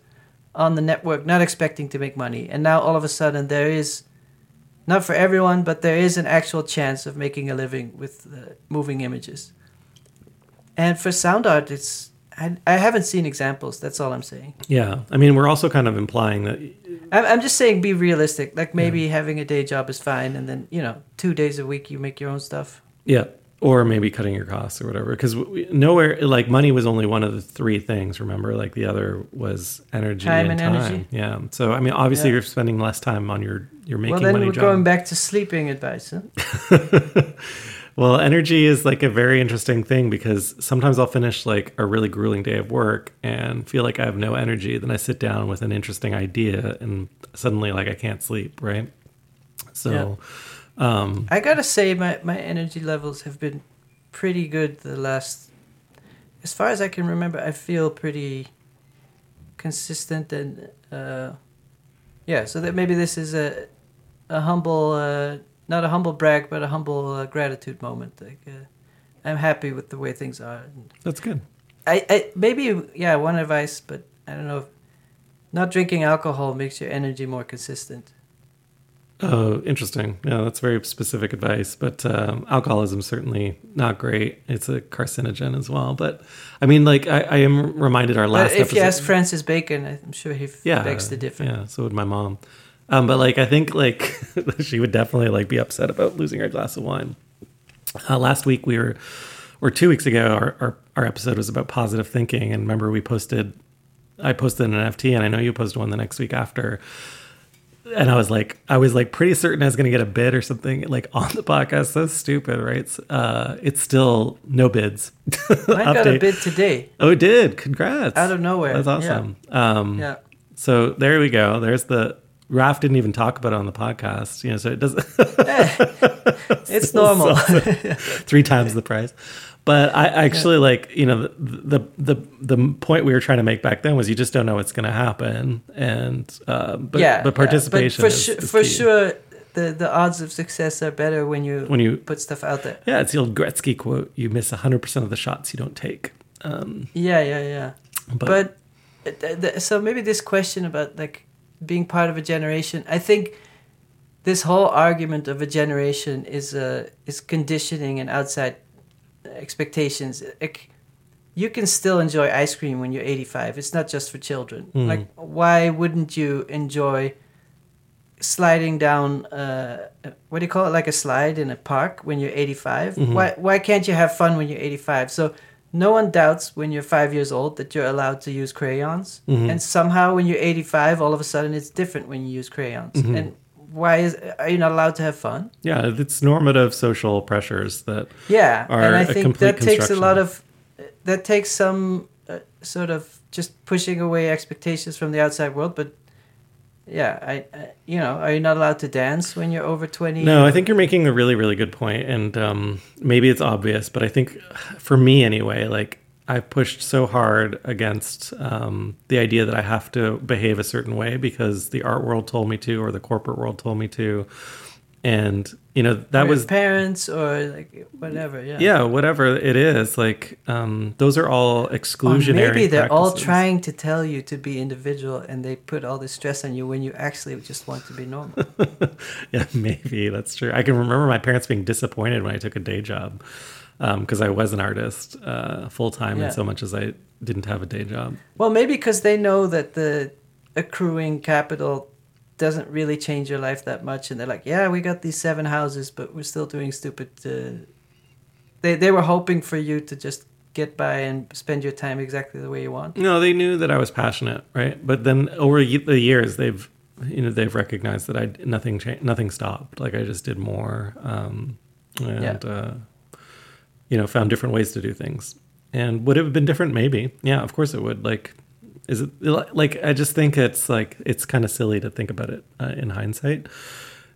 on the network, not expecting to make money. And now all of a sudden there is, not for everyone, but there is an actual chance of making a living with moving images. And for sound art, it's... I haven't seen examples. That's all I'm saying. Yeah. I mean, we're also kind of implying that... I'm just saying be realistic. Like maybe having a day job is fine, and then, you know, 2 days a week you make your own stuff. Yeah. Or maybe cutting your costs or whatever. Because nowhere... Like money was only one of the 3 things, remember? Like the other was energy time. Energy. Yeah. So, I mean, obviously you're spending less time on your making money job. Well, then we're going back to sleeping advice, huh? Well, energy is like a very interesting thing, because sometimes I'll finish like a really grueling day of work and feel like I have no energy. Then I sit down with an interesting idea and suddenly like I can't sleep, right? So I got to say my energy levels have been pretty good as far as I can remember. I feel pretty consistent and so that maybe this is a humble... not a humble brag, but a humble gratitude moment. Like, I'm happy with the way things are. That's good. I maybe, yeah, one advice, but I don't know if not drinking alcohol makes your energy more consistent. Oh, interesting. Yeah, that's very specific advice. But alcoholism certainly not great. It's a carcinogen as well. But I mean, like I am reminded our last. But if episode, you ask Francis Bacon, I'm sure he begs the difference. Yeah, so would my mom. But like I think like she would definitely like be upset about losing her glass of wine. Last week we were, or 2 weeks ago, our episode was about positive thinking. And remember, I posted an NFT, and I know you posted one the next week after. And I was like pretty certain I was going to get a bid or something like on the podcast. So stupid, right? It's still no bids. I got a bid today. Oh, it did. Congrats. Out of nowhere. That's awesome. Yeah. Yeah. So there we go. There's the Raf didn't even talk about it on the podcast, you know, so it doesn't. It's normal. Three times the price. But I actually like, you know, the point we were trying to make back then was you just don't know what's going to happen, and but participation. Yeah. But for sure, the odds of success are better when you put stuff out there. Yeah, it's the old Gretzky quote: "You miss 100% of the shots you don't take." Yeah. But so maybe this question about like being part of a generation, I think. This whole argument of a generation is conditioning and outside expectations. You can still enjoy ice cream when you're 85. It's not just for children. Mm. Like, why wouldn't you enjoy sliding down, what do you call it, like a slide in a park when you're 85? Mm-hmm. Why can't you have fun when you're 85? So no one doubts when you're 5 years old that you're allowed to use crayons. Mm-hmm. And somehow when you're 85, all of a sudden it's different when you use crayons. Mm-hmm. And are you not allowed to have fun? Yeah, it's normative social pressures that are and I think that takes some sort of just pushing away expectations from the outside world. But yeah, are you not allowed to dance when you're over 20? No, I think you're making a really, really good point, and maybe it's obvious, but I think for me anyway, like I pushed so hard against the idea that I have to behave a certain way because the art world told me to, or the corporate world told me to. And, you know, that was parents or like whatever. Yeah. Yeah. Whatever it is. Like, those are all exclusionary. Or maybe they're practices. All trying to tell you to be individual, and they put all this stress on you when you actually just want to be normal. Yeah, maybe that's true. I can remember my parents being disappointed when I took a day job. Because I was an artist full-time and so much as I didn't have a day job. Well, maybe because they know that the accruing capital doesn't really change your life that much. And they're like, yeah, we got these 7 houses, but we're still doing stupid... They were hoping for you to just get by and spend your time exactly the way you want. No, they knew that I was passionate, right? But then over the years, they've recognized that nothing changed, nothing stopped. Like, I just did more. You know, found different ways to do things. And would it have been different? Maybe. Yeah, of course it would. Like, is it like, I just think it's like, it's kind of silly to think about it in hindsight.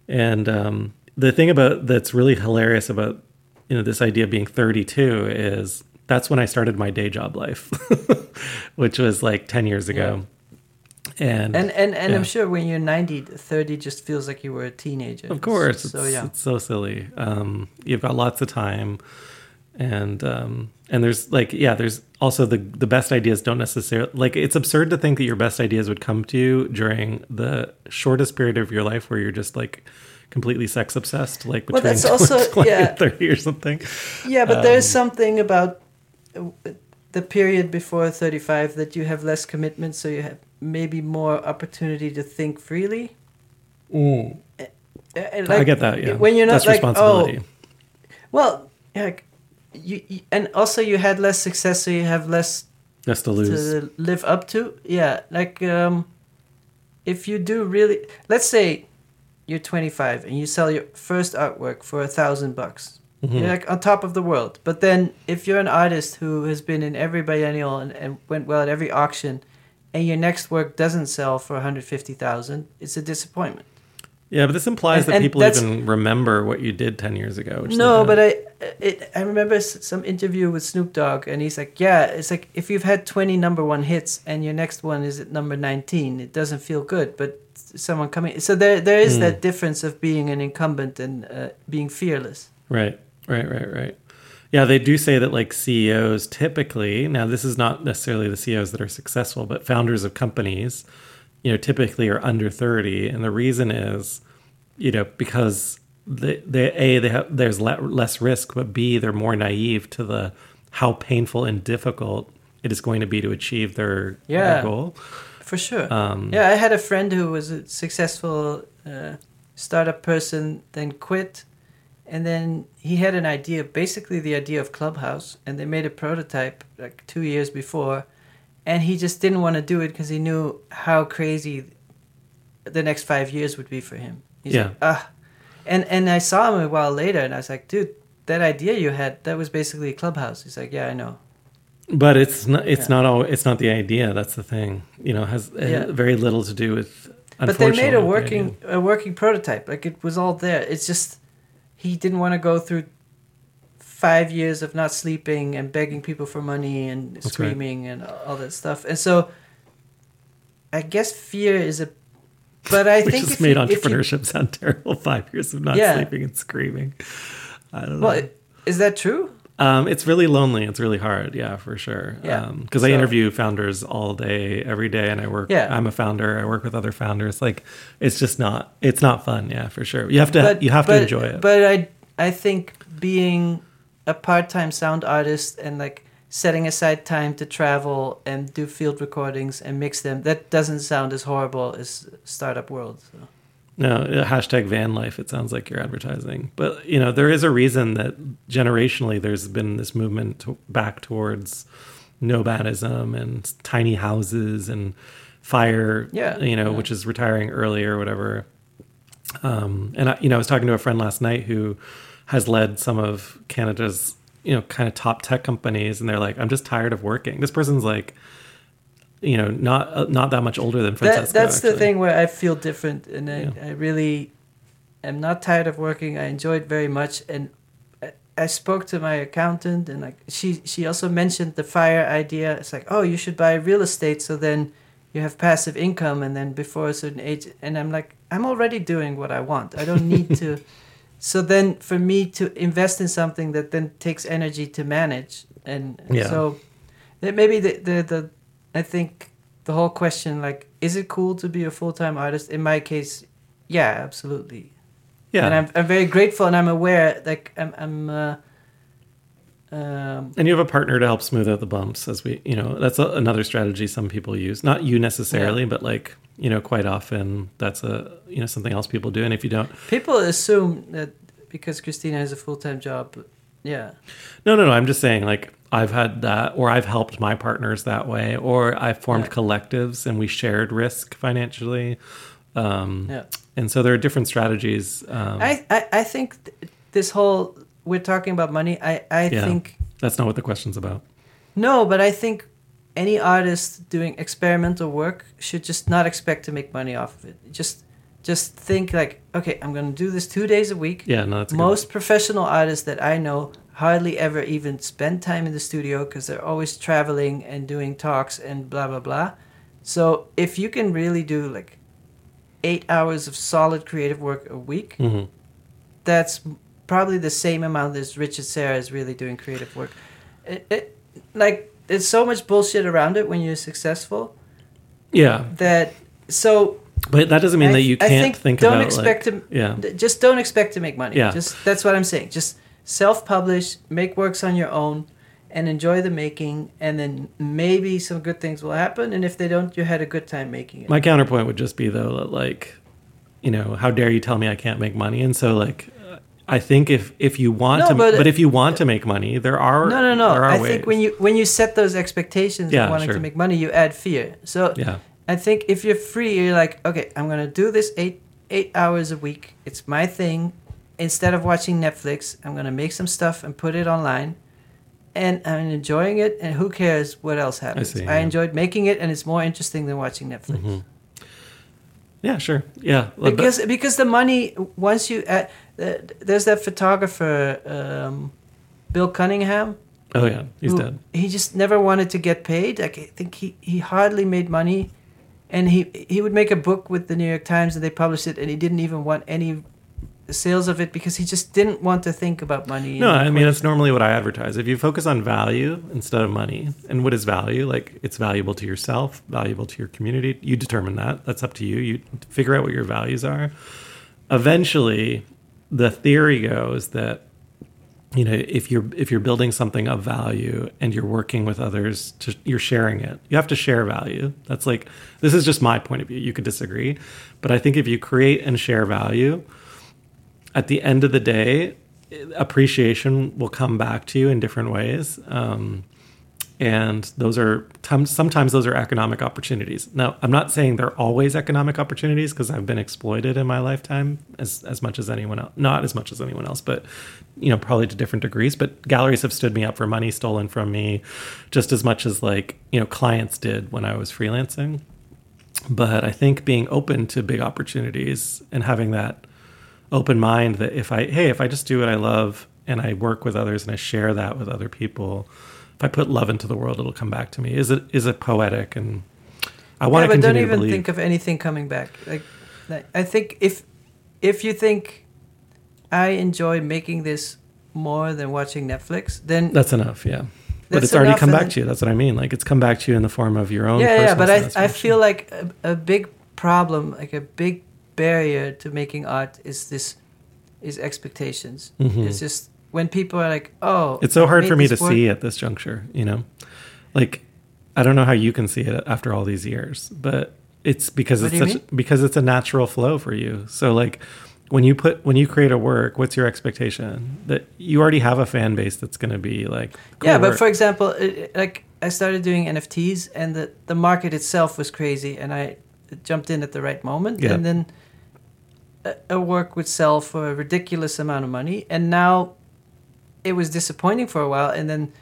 And the thing that's really hilarious about, you know, this idea of being 32 is that's when I started my day job life, which was like 10 years ago. Yeah. And I'm sure when you're 90, 30 just feels like you were a teenager. Of course. It's so silly. You've got lots of time. And there's like, there's also the best ideas don't necessarily, like, it's absurd to think that your best ideas would come to you during the shortest period of your life where you're just like completely sex obsessed, like between 20 and 30 or something. Yeah. But there's something about the period before 35 that you have less commitment. So you have maybe more opportunity to think freely. Ooh. Like, I get that. Yeah. When you're not that's like, responsibility. Oh, well, yeah. You, and also you had less success, so you have less to lose, to live up to. Yeah, like if you do really, let's say you're 25 and you sell your first artwork for $1,000, mm-hmm. You're like on top of the world. But then if you're an artist who has been in every biennial and went well at every auction, and your next work doesn't sell for $150,000, it's a disappointment. Yeah, but this implies that people even remember what you did 10 years ago. Which no, but I remember some interview with Snoop Dogg, and he's like, yeah, it's like if you've had 20 number one hits and your next one is at number 19, it doesn't feel good, but someone coming... So there is that difference of being an incumbent and being fearless. Right. Yeah, they do say that like CEOs typically, now this is not necessarily the CEOs that are successful, but founders of companies, you know, typically are under 30. And the reason is, you know, because there's less risk, but B, they're more naive to the how painful and difficult it is going to be to achieve their goal. For sure. I had a friend who was a successful startup person, then quit. And then he had an idea, basically the idea of Clubhouse, and they made a prototype like 2 years before, and he just didn't want to do it because he knew how crazy the next 5 years would be for him. He's like, ah. And I saw him a while later, and I was like, dude, that idea you had, that was basically Clubhouse. He's like, yeah, I know. But it's not the idea. That's the thing. You know, it has very little to do with. But they made a working prototype. Like it was all there. It's just. He didn't want to go through 5 years of not sleeping and begging people for money and screaming and all that stuff. And so I guess fear is a... But I think just made entrepreneurship sound terrible, 5 years of not sleeping and screaming. I don't know. Well, is that true? It's really lonely. It's really hard. Yeah, for sure. Yeah. Because I interview founders all day, every day, and I work. Yeah. I'm a founder. I work with other founders. Like, it's just not. It's not fun. Yeah, for sure. You have to enjoy it. But I think being a part-time sound artist and like setting aside time to travel and do field recordings and mix them, that doesn't sound as horrible as startup world. So. No, #vanlife, it sounds like you're advertising. But, you know, there is a reason that generationally there's been this movement back towards nomadism and tiny houses and FIRE, which is retiring early or whatever. I was talking to a friend last night who has led some of Canada's, you know, kind of top tech companies. And they're like, I'm just tired of working. This person's like, you know, not that much older than Francesca. That's actually the thing where I feel different, and I really am not tired of working. I enjoy it very much, and I spoke to my accountant, and like she also mentioned the FIRE idea. It's like, oh, you should buy real estate, so then you have passive income, and then before a certain age, and I'm like, I'm already doing what I want. I don't need to. So then, for me to invest in something that then takes energy to manage, and so that maybe the I think the whole question, like, is it cool to be a full-time artist? In my case, yeah, absolutely. Yeah, and I'm very grateful, and I'm aware, like, I'm. And you have a partner to help smooth out the bumps, as we, you know, that's another strategy some people use. Not you necessarily, but like, you know, quite often that's a, you know, something else people do. And if you don't, people assume that because Christina has a full-time job, yeah. No. I'm just saying, like. I've had that, or I've helped my partners that way, or I've formed collectives and we shared risk financially. And so there are different strategies. I think this whole, we're talking about money. I think that's not what the question's about. No, but I think any artist doing experimental work should just not expect to make money off of it. Just think like, okay, I'm going to do this 2 days a week. Yeah, no, that's a good one. Professional artists that I know hardly ever even spend time in the studio because they're always traveling and doing talks and blah, blah, blah. So if you can really do like 8 hours of solid creative work a week, that's probably the same amount as Richard Serra is really doing creative work. It there's so much bullshit around it when you're successful. Yeah. But that doesn't mean that you can't think about it. Just don't expect to make money. Yeah. That's what I'm saying. Just self-publish, make works on your own, and enjoy the making, and then maybe some good things will happen, and if they don't, you had a good time making it. My counterpoint would just be, though, that, like, you know, how dare you tell me I can't make money? And so, like, I think if you want to make money, there are ways. Think when you set those expectations of wanting to make money, you add fear. So I think if you're free, you're like, okay, I'm going to do this eight hours a week. It's my thing. Instead of watching Netflix, I'm going to make some stuff and put it online. And I'm enjoying it, and who cares what else happens. I enjoyed making it, and it's more interesting than watching Netflix. Mm-hmm. Yeah, sure. Yeah. Because the money, once you... there's that photographer, Bill Cunningham. Oh, yeah. He's dead. He just never wanted to get paid. Like, I think he hardly made money. And he would make a book with the New York Times, and they published it, and he didn't even want any... sales of it because he just didn't want to think about money. No, I mean, that's normally what I advertise. If you focus on value instead of money, and what is value? Like, it's valuable to yourself, valuable to your community. You determine that. That's up to you. You figure out what your values are. Eventually, the theory goes that, you know, if you're building something of value and you're working with others, you're sharing it. You have to share value. That's like, this is just my point of view. You could disagree. But I think if you create and share value, at the end of the day, appreciation will come back to you in different ways. And those are sometimes those are economic opportunities. Now, I'm not saying they're always economic opportunities because I've been exploited in my lifetime as much as anyone else. Not as much as anyone else, but, you know, probably to different degrees. But galleries have stood me up for money stolen from me just as much as, like, you know, clients did when I was freelancing. But I think being open to big opportunities and having that open mind that if I just do what I love and I work with others and I share that with other people, if I put love into the world, it'll come back to me. Is it poetic? And I want to continue to believe. But don't even think of anything coming back. Like I think if you think I enjoy making this more than watching Netflix, then that's enough. Yeah, but it's already come back to you. That's what I mean. Like, it's come back to you in the form of your own. Yeah. But I feel like a big problem, like a big barrier to making art is expectations. Mm-hmm. It's just. When people are like, oh... It's so hard for me to see at this juncture, you know? Like, I don't know how you can see it after all these years, but it's because it's a natural flow for you. So, like, when you create a work, what's your expectation? That you already have a fan base that's going to be, like... Yeah, but for example, like, I started doing NFTs, and the market itself was crazy, and I jumped in at the right moment, yeah. And then a work would sell for a ridiculous amount of money, and now... It was disappointing for a while, and then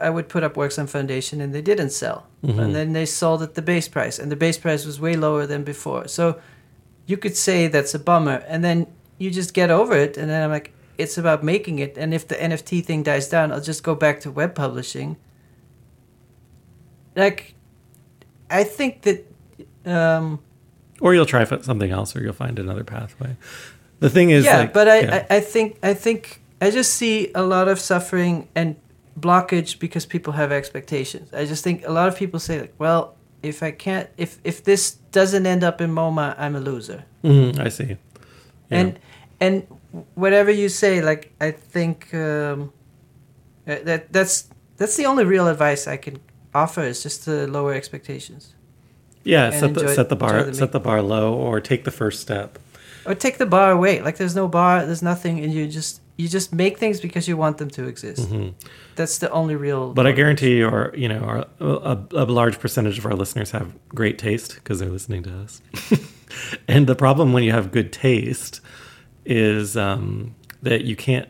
I would put up works on Foundation, and they didn't sell. Mm-hmm. And then they sold at the base price, and the base price was way lower than before. So you could say that's a bummer, and then you just get over it, and then I'm like, it's about making it. And if the NFT thing dies down, I'll just go back to web publishing. Like, I think that... or you'll try something else, or you'll find another pathway. The thing is... Yeah, like, but I think... I just see a lot of suffering and blockage because people have expectations. I just think a lot of people say, like, well, if this doesn't end up in MoMA, I'm a loser. Mm-hmm, I see. Yeah. And whatever you say, like, I think that's the only real advice I can offer is just to lower expectations. Yeah, set the bar low, or take the first step. Or take the bar away. Like, there's no bar, there's nothing, and you just make things because you want them to exist. Mm-hmm. That's the only real... But I guarantee our large percentage of our listeners have great taste because they're listening to us. And the problem when you have good taste is that you can't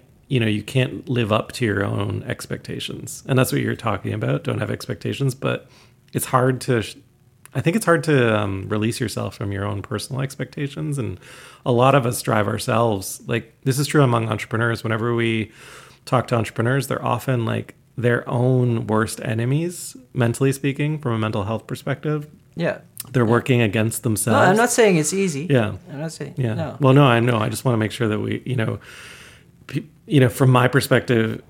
live up to your own expectations. And that's what you're talking about. Don't have expectations. But it's hard to... I think it's hard to release yourself from your own personal expectations. And a lot of us drive ourselves. Like, this is true among entrepreneurs. Whenever we talk to entrepreneurs, they're often like their own worst enemies, mentally speaking, from a mental health perspective. Yeah. They're working against themselves. No, I'm not saying it's easy. Yeah. I'm not saying, yeah. No. Well, no, I know. I just want to make sure that we, from my perspective,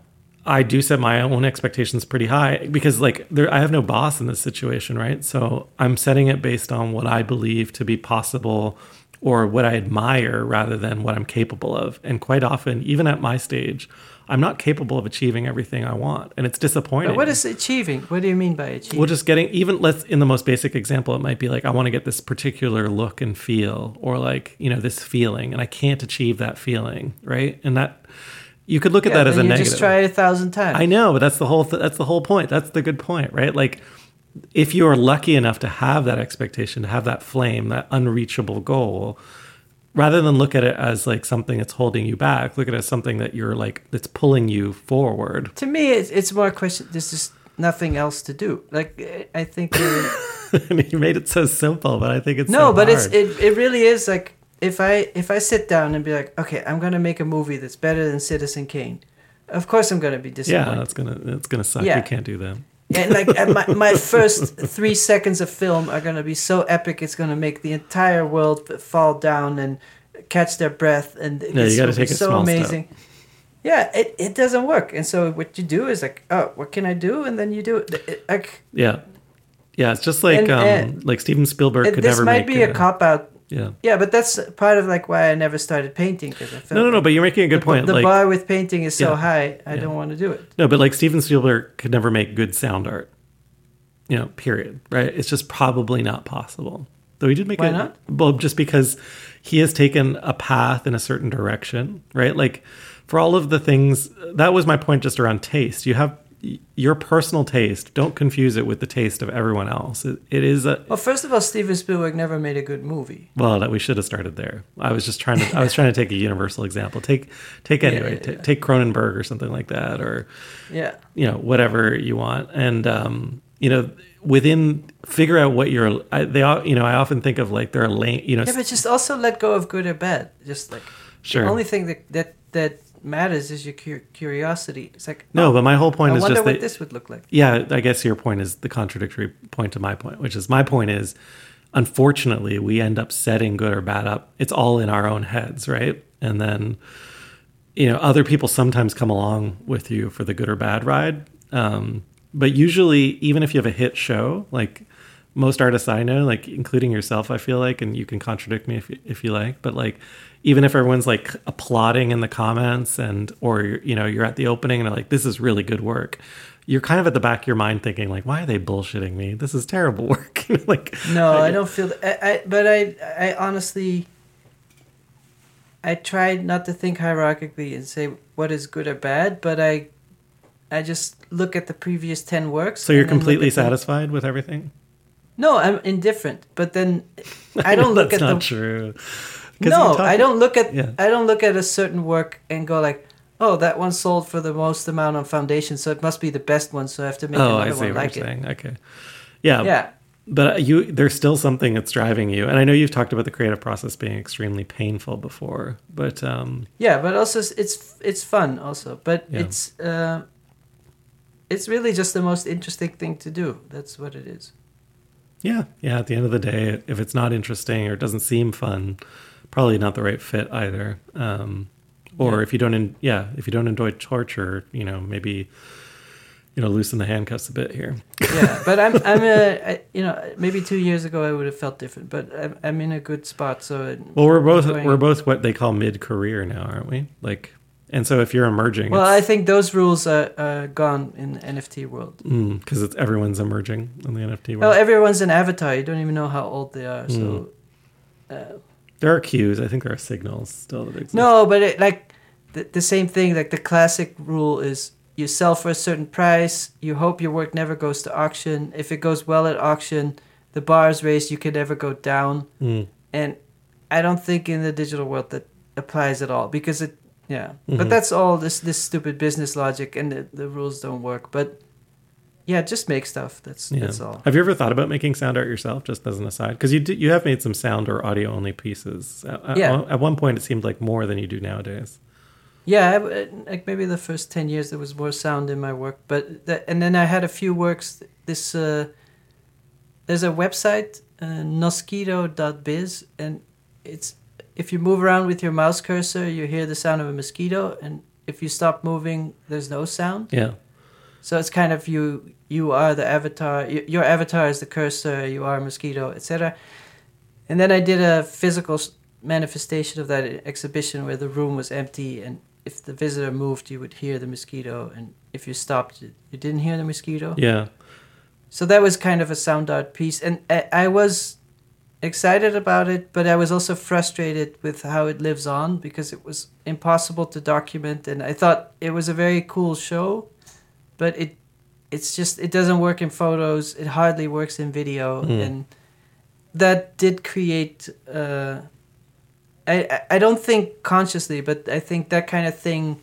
I do set my own expectations pretty high because, like, I have no boss in this situation, right? So I'm setting it based on what I believe to be possible or what I admire rather than what I'm capable of. And quite often, even at my stage, I'm not capable of achieving everything I want. And it's disappointing. But what is achieving? What do you mean by achieving? Well, just getting, even let's, in the most basic example, it might be like, I want to get this particular look and feel, or like, you know, this feeling, and I can't achieve that feeling, right? And that... You could look at that as a negative. Just try it 1,000 times. I know, but that's the whole that's the whole point. That's the good point, right? Like, if you are lucky enough to have that expectation, to have that flame, that unreachable goal, rather than look at it as like something that's holding you back, look at it as something that you're like that's pulling you forward. To me, it's more a question. There's just nothing else to do. Like, I think you made it so simple, but I think it's no, so but hard. it really is like. If I sit down and be like, okay, I'm gonna make a movie that's better than Citizen Kane, of course I'm gonna be disappointed. Yeah, that's gonna suck. Yeah. You can't do that. And like my first 3 seconds of film are gonna be so epic, it's gonna make the entire world fall down and catch their breath, and it's, you gotta take it's a so small amazing. Step. Yeah, it doesn't work, and so what you do is like, oh, what can I do? And then you do it. Like, yeah, it's just like like Steven Spielberg could never make. This might be a cop out. Yeah, but that's part of like why I never started painting, because I felt no, but you're making a good point. The bar with painting is so high, I don't want to do it. No, but like Steven Spielberg could never make good sound art. You know, period. Right? It's just probably not possible. Though he did make it. Why not? Well, just because he has taken a path in a certain direction, right? Like, for all of the things, that was my point just around taste. You have your personal taste. Don't confuse it with the taste of everyone else. It is a... Well, first of all, Steven Spielberg never made a good movie. Well, we should have started there. I was trying to take a universal example. Take Cronenberg or something like that, or whatever you want. And figure out what you're. I often think of like there are but just also let go of good or bad. Just like sure. The only thing that matters is your curiosity. It's like but my whole point is just I wonder what this would look like. Yeah, I guess your point is the contradictory point to my point, which is my point is, unfortunately, we end up setting good or bad up. It's all in our own heads, right? And then, other people sometimes come along with you for the good or bad ride. But usually, even if you have a hit show, like most artists I know, like including yourself, I feel like, and you can contradict me if you like, but like, even if everyone's like applauding in the comments or you're at the opening and they're like, this is really good work. You're kind of at the back of your mind thinking like, why are they bullshitting me? This is terrible work. I don't feel that. I honestly, I try not to think hierarchically and say what is good or bad, but I just look at the previous 10 works. So you're completely satisfied with everything? No, I'm indifferent, but then I don't look at the... That's not true. No, I don't look at a certain work and go like, oh, that one sold for the most amount on Foundation, so it must be the best one. So I have to make another one like it. Oh, I see what you're saying. Okay, yeah. But there's still something that's driving you, and I know you've talked about the creative process being extremely painful before, but but also it's fun also, but it's really just the most interesting thing to do. That's what it is. Yeah. At the end of the day, if it's not interesting or it doesn't seem fun, probably not the right fit either. If you don't enjoy torture, maybe loosen the handcuffs a bit here. Yeah, but I'm maybe 2 years ago I would have felt different, but I'm in a good spot. So we're both what they call mid-career now, aren't we? Like, and so if you're emerging, I think those rules are gone in the NFT world because it's everyone's emerging in the NFT world. Well, everyone's an avatar. You don't even know how old they are. So. There are cues. I think there are signals still that exist. No, but the same thing. Like the classic rule is you sell for a certain price. You hope your work never goes to auction. If it goes well at auction, the bar is raised. You can never go down. Mm. And I don't think in the digital world that applies at all because it. Yeah, mm-hmm. But that's all this stupid business logic, and the rules don't work. But just make stuff. That's all. Have you ever thought about making sound art yourself, just as an aside? Because you have made some sound or audio only pieces. At one point, it seemed like more than you do nowadays. Yeah, like maybe the first 10 years there was more sound in my work, but and then I had a few works. This there's a website nosquito.biz, and it's. If you move around with your mouse cursor, you hear the sound of a mosquito, and if you stop moving, there's no sound. Yeah. So it's kind of you are the avatar. Your avatar is the cursor. You are a mosquito, etc. And then I did a physical manifestation of that exhibition where the room was empty, and if the visitor moved, you would hear the mosquito, and if you stopped, you didn't hear the mosquito. Yeah. So that was kind of a sound art piece, and I was excited about it, but I was also frustrated with how it lives on because it was impossible to document, and I thought it was a very cool show, but it's just it doesn't work in photos. It hardly works in video, and that did create. I don't think consciously, but I think that kind of thing.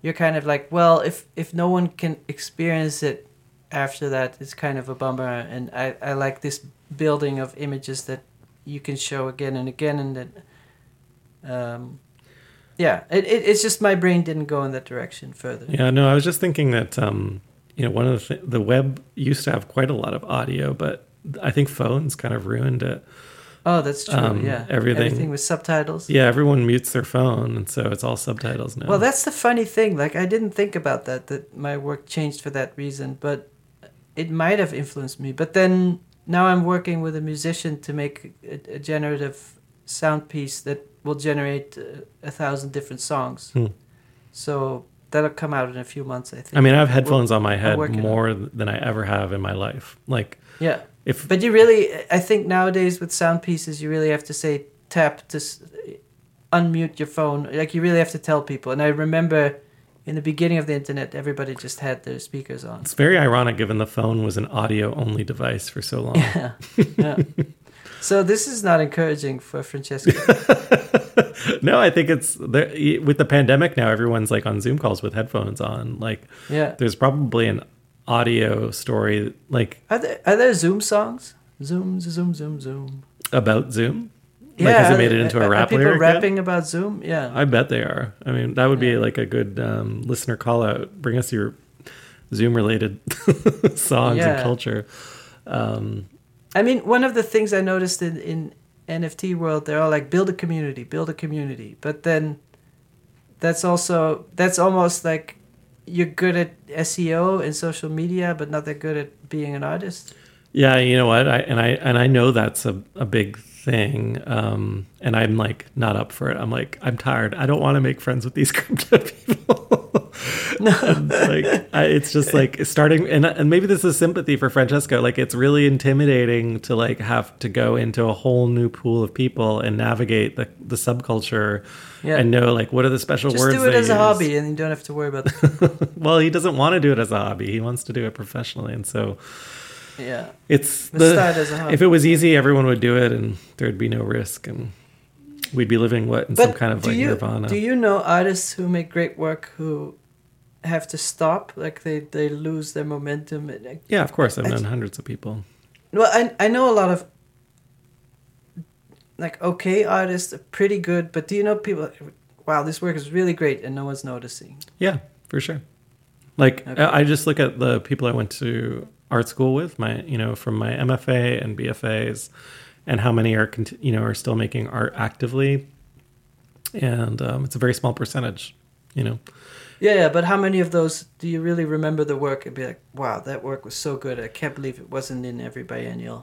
You're kind of like, well, if no one can experience it after that, it's kind of a bummer, and I like this building of images that you can show again and again, and that it's just my brain didn't go in that direction further. I was just thinking that one of the web used to have quite a lot of audio, but I think phones kind of ruined it. Oh, that's true. Yeah. Everything with subtitles. Yeah, everyone mutes their phone, and so it's all subtitles now. Well, that's the funny thing. Like, I didn't think about that my work changed for that reason, but it might have influenced me. But then now I'm working with a musician to make a generative sound piece that will generate 1,000 different songs. Hmm. So that'll come out in a few months, I think. I mean, I have headphones on my head more than I ever have in my life. Like, yeah. But you really, I think nowadays with sound pieces, you really have to say tap to unmute your phone. Like, you really have to tell people. And I remember in the beginning of the internet, everybody just had their speakers on. It's very ironic, given the phone was an audio-only device for so long. Yeah, yeah. So this is not encouraging for Francesco. No, I think it's with the pandemic now, everyone's like on Zoom calls with headphones on. Like, yeah. There's probably an audio story. Like, are there Zoom songs? Zoom, zoom, zoom, zoom. About Zoom? Yeah. Like, has it made it into a rap lyric? Are people rapping about Zoom? Yeah. I bet they are. I mean, that would be like a good listener call out. Bring us your Zoom-related songs and culture. I mean, one of the things I noticed in NFT world, they're all like, build a community. But then that's almost like you're good at SEO and social media, but not that good at being an artist. Yeah, you know what? I know that's a big thing. And I'm like, not up for it. I'm like, I'm tired. I don't want to make friends with these crypto people. No, it's just like starting, and maybe this is sympathy for Francesco. Like, it's really intimidating to like have to go into a whole new pool of people and navigate the subculture, and know like what are the special words. Just do it as a hobby, and you don't have to worry about that. Well, he doesn't want to do it as a hobby. He wants to do it professionally, and so yeah, it's start as a hobby. If it was easy, everyone would do it, and there'd be no risk, and we'd be living some kind of like nirvana. Do you know artists who make great work who have to stop? Like, they lose their momentum. Yeah, of course. I've known hundreds of people. Well, I know a lot of like okay artists are pretty good, but do you know people? Wow, this work is really great, and no one's noticing. Yeah, for sure. Like okay. I just look at the people I went to art school with, from my MFA and BFAs. And how many are still making art actively, and it's a very small percentage, Yeah, but how many of those do you really remember the work and be like, wow, that work was so good, I can't believe it wasn't in every biennial?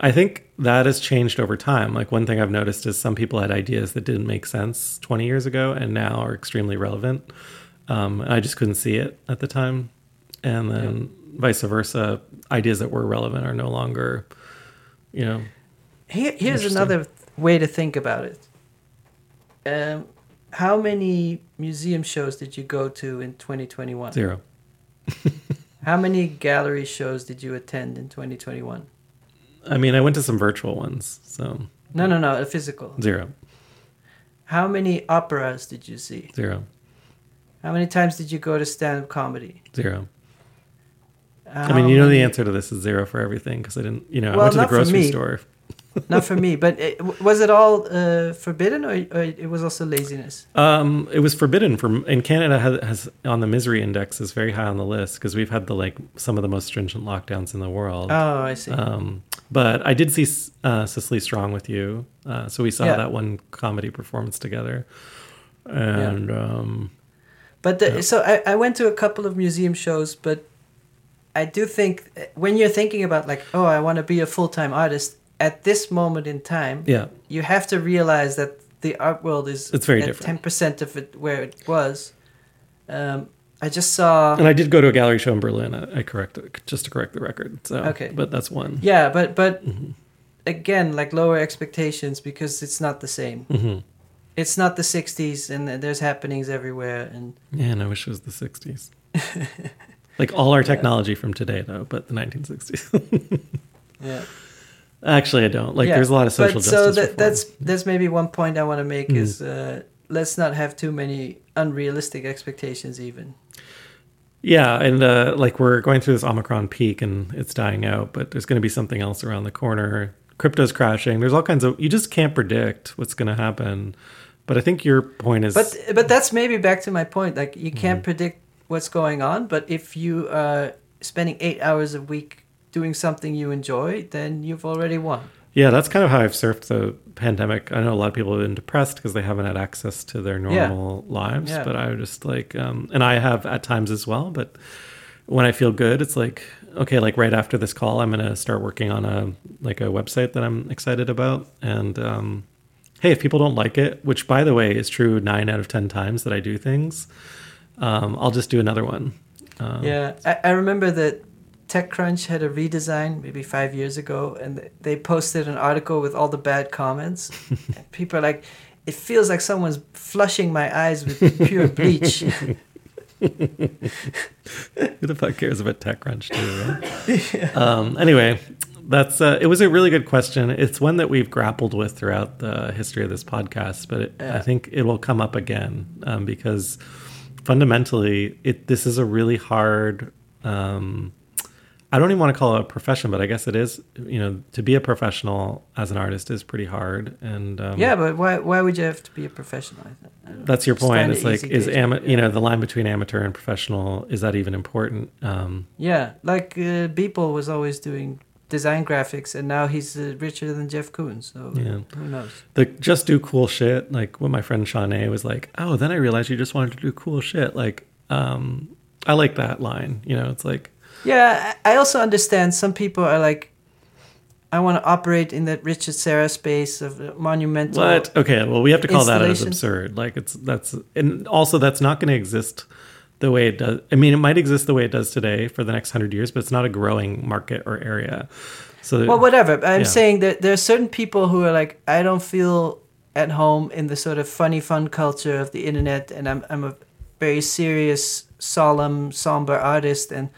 I think that has changed over time. Like, one thing I've noticed is some people had ideas that didn't make sense 20 years ago and now are extremely relevant. I just couldn't see it at the time, and then vice versa, ideas that were relevant are no longer, Here's another way to think about it. How many museum shows did you go to in 2021? Zero. How many gallery shows did you attend in 2021? I mean, I went to some virtual ones, so... No, a physical. Zero. How many operas did you see? Zero. How many times did you go to stand-up comedy? Zero. I mean, the answer to this is zero for everything, because I didn't... I went to the grocery store... Not for me, but was it all forbidden, or it was also laziness? It was forbidden. And Canada has on the misery index is very high on the list, because we've had some of the most stringent lockdowns in the world. Oh, I see. But I did see Cicely Strong with you, so we saw that one comedy performance together. And so I went to a couple of museum shows, but I do think when you're thinking about like, oh, I want to be a full-time artist. At this moment in time, you have to realize that the art world is very different. 10% of it where it was. I just saw... And I did go to a gallery show in Berlin, just to correct the record. So, okay. But that's one. Yeah, but again, like lower expectations, because it's not the same. Mm-hmm. It's not the 60s, and there's happenings everywhere. And I wish it was the 60s. Like all our technology from today, though, but the 1960s. Yeah. Actually, I don't. There's a lot of social justice. So that's maybe one point I want to make is let's not have too many unrealistic expectations even. Yeah, and we're going through this Omicron peak and it's dying out, but there's going to be something else around the corner. Crypto's crashing. There's all kinds of... You just can't predict what's going to happen. But I think your point is... But that's maybe back to my point. Like, you can't predict what's going on, but if you are spending 8 hours a week doing something you enjoy, then you've already won. Yeah, that's kind of how I've surfed the pandemic. I know a lot of people have been depressed because they haven't had access to their normal lives. Yeah. But I would just like, and I have at times as well. But when I feel good, it's like, okay, like right after this call, I'm going to start working on a website that I'm excited about. And hey, if people don't like it, which by the way is true 9 out of 10 times that I do things, I'll just do another one. I remember that TechCrunch had a redesign maybe 5 years ago, and they posted an article with all the bad comments. And people are like, it feels like someone's flushing my eyes with pure bleach. Who the fuck cares about TechCrunch too, right? Yeah. Anyway, that's it was a really good question. It's one that we've grappled with throughout the history of this podcast, but I think it will come up again because fundamentally, this is a really hard... I don't even want to call it a profession, but I guess it is. You know, to be a professional as an artist is pretty hard. And but why would you have to be a professional? That's your point. It's like, is the line between amateur and professional, is that even important? Beeple was always doing design graphics, and now he's richer than Jeff Koons, so who knows? Just do cool shit. Like when my friend Shawnee was like, oh, then I realized you just wanted to do cool shit. Like, I like that line. You know, it's like, yeah, I also understand some people are like, I want to operate in that Richard Serra space of monumental. What? Okay, well, we have to call that as absurd. Like and also that's not going to exist the way it does. I mean, it might exist the way it does today for the next 100 years, but it's not a growing market or area. So, well, whatever. I'm saying that there are certain people who are like, I don't feel at home in the sort of funny fun culture of the internet, and I'm a very serious, solemn, somber artist, and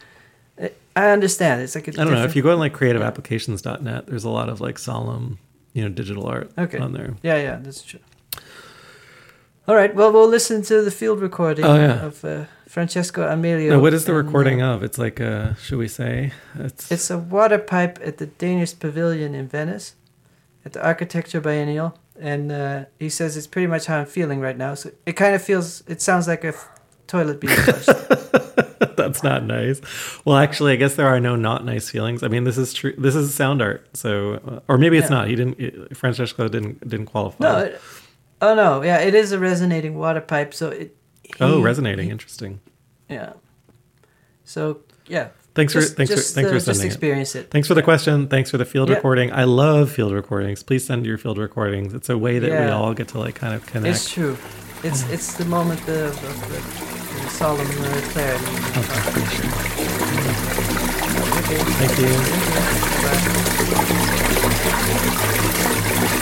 I understand. It's like I don't know. If you go on like creativeapplications.net, there's a lot of like solemn, digital art on there. Yeah, that's true. All right. Well, we'll listen to the field recording of Francesco Amelio. Now, what is the recording of? It's like should we say? It's a water pipe at the Danish Pavilion in Venice at the Architecture Biennial. And he says it's pretty much how I'm feeling right now. So it kind of feels, it sounds like a toilet being flushed. That's not nice. Well, actually, I guess there are no not nice feelings. I mean, this is true. This is sound art. So, or maybe it's not. Francesco didn't qualify. No. It is a resonating water pipe. So resonating. Interesting. Yeah. So, yeah. Thanks for experience it. Thanks for the question. Thanks for the field recording. I love field recordings. Please send your field recordings. It's a way that we all get to like kind of connect. It's true. It's the moment of the solemn clarity. Okay. Thank you. Thank you. Bye.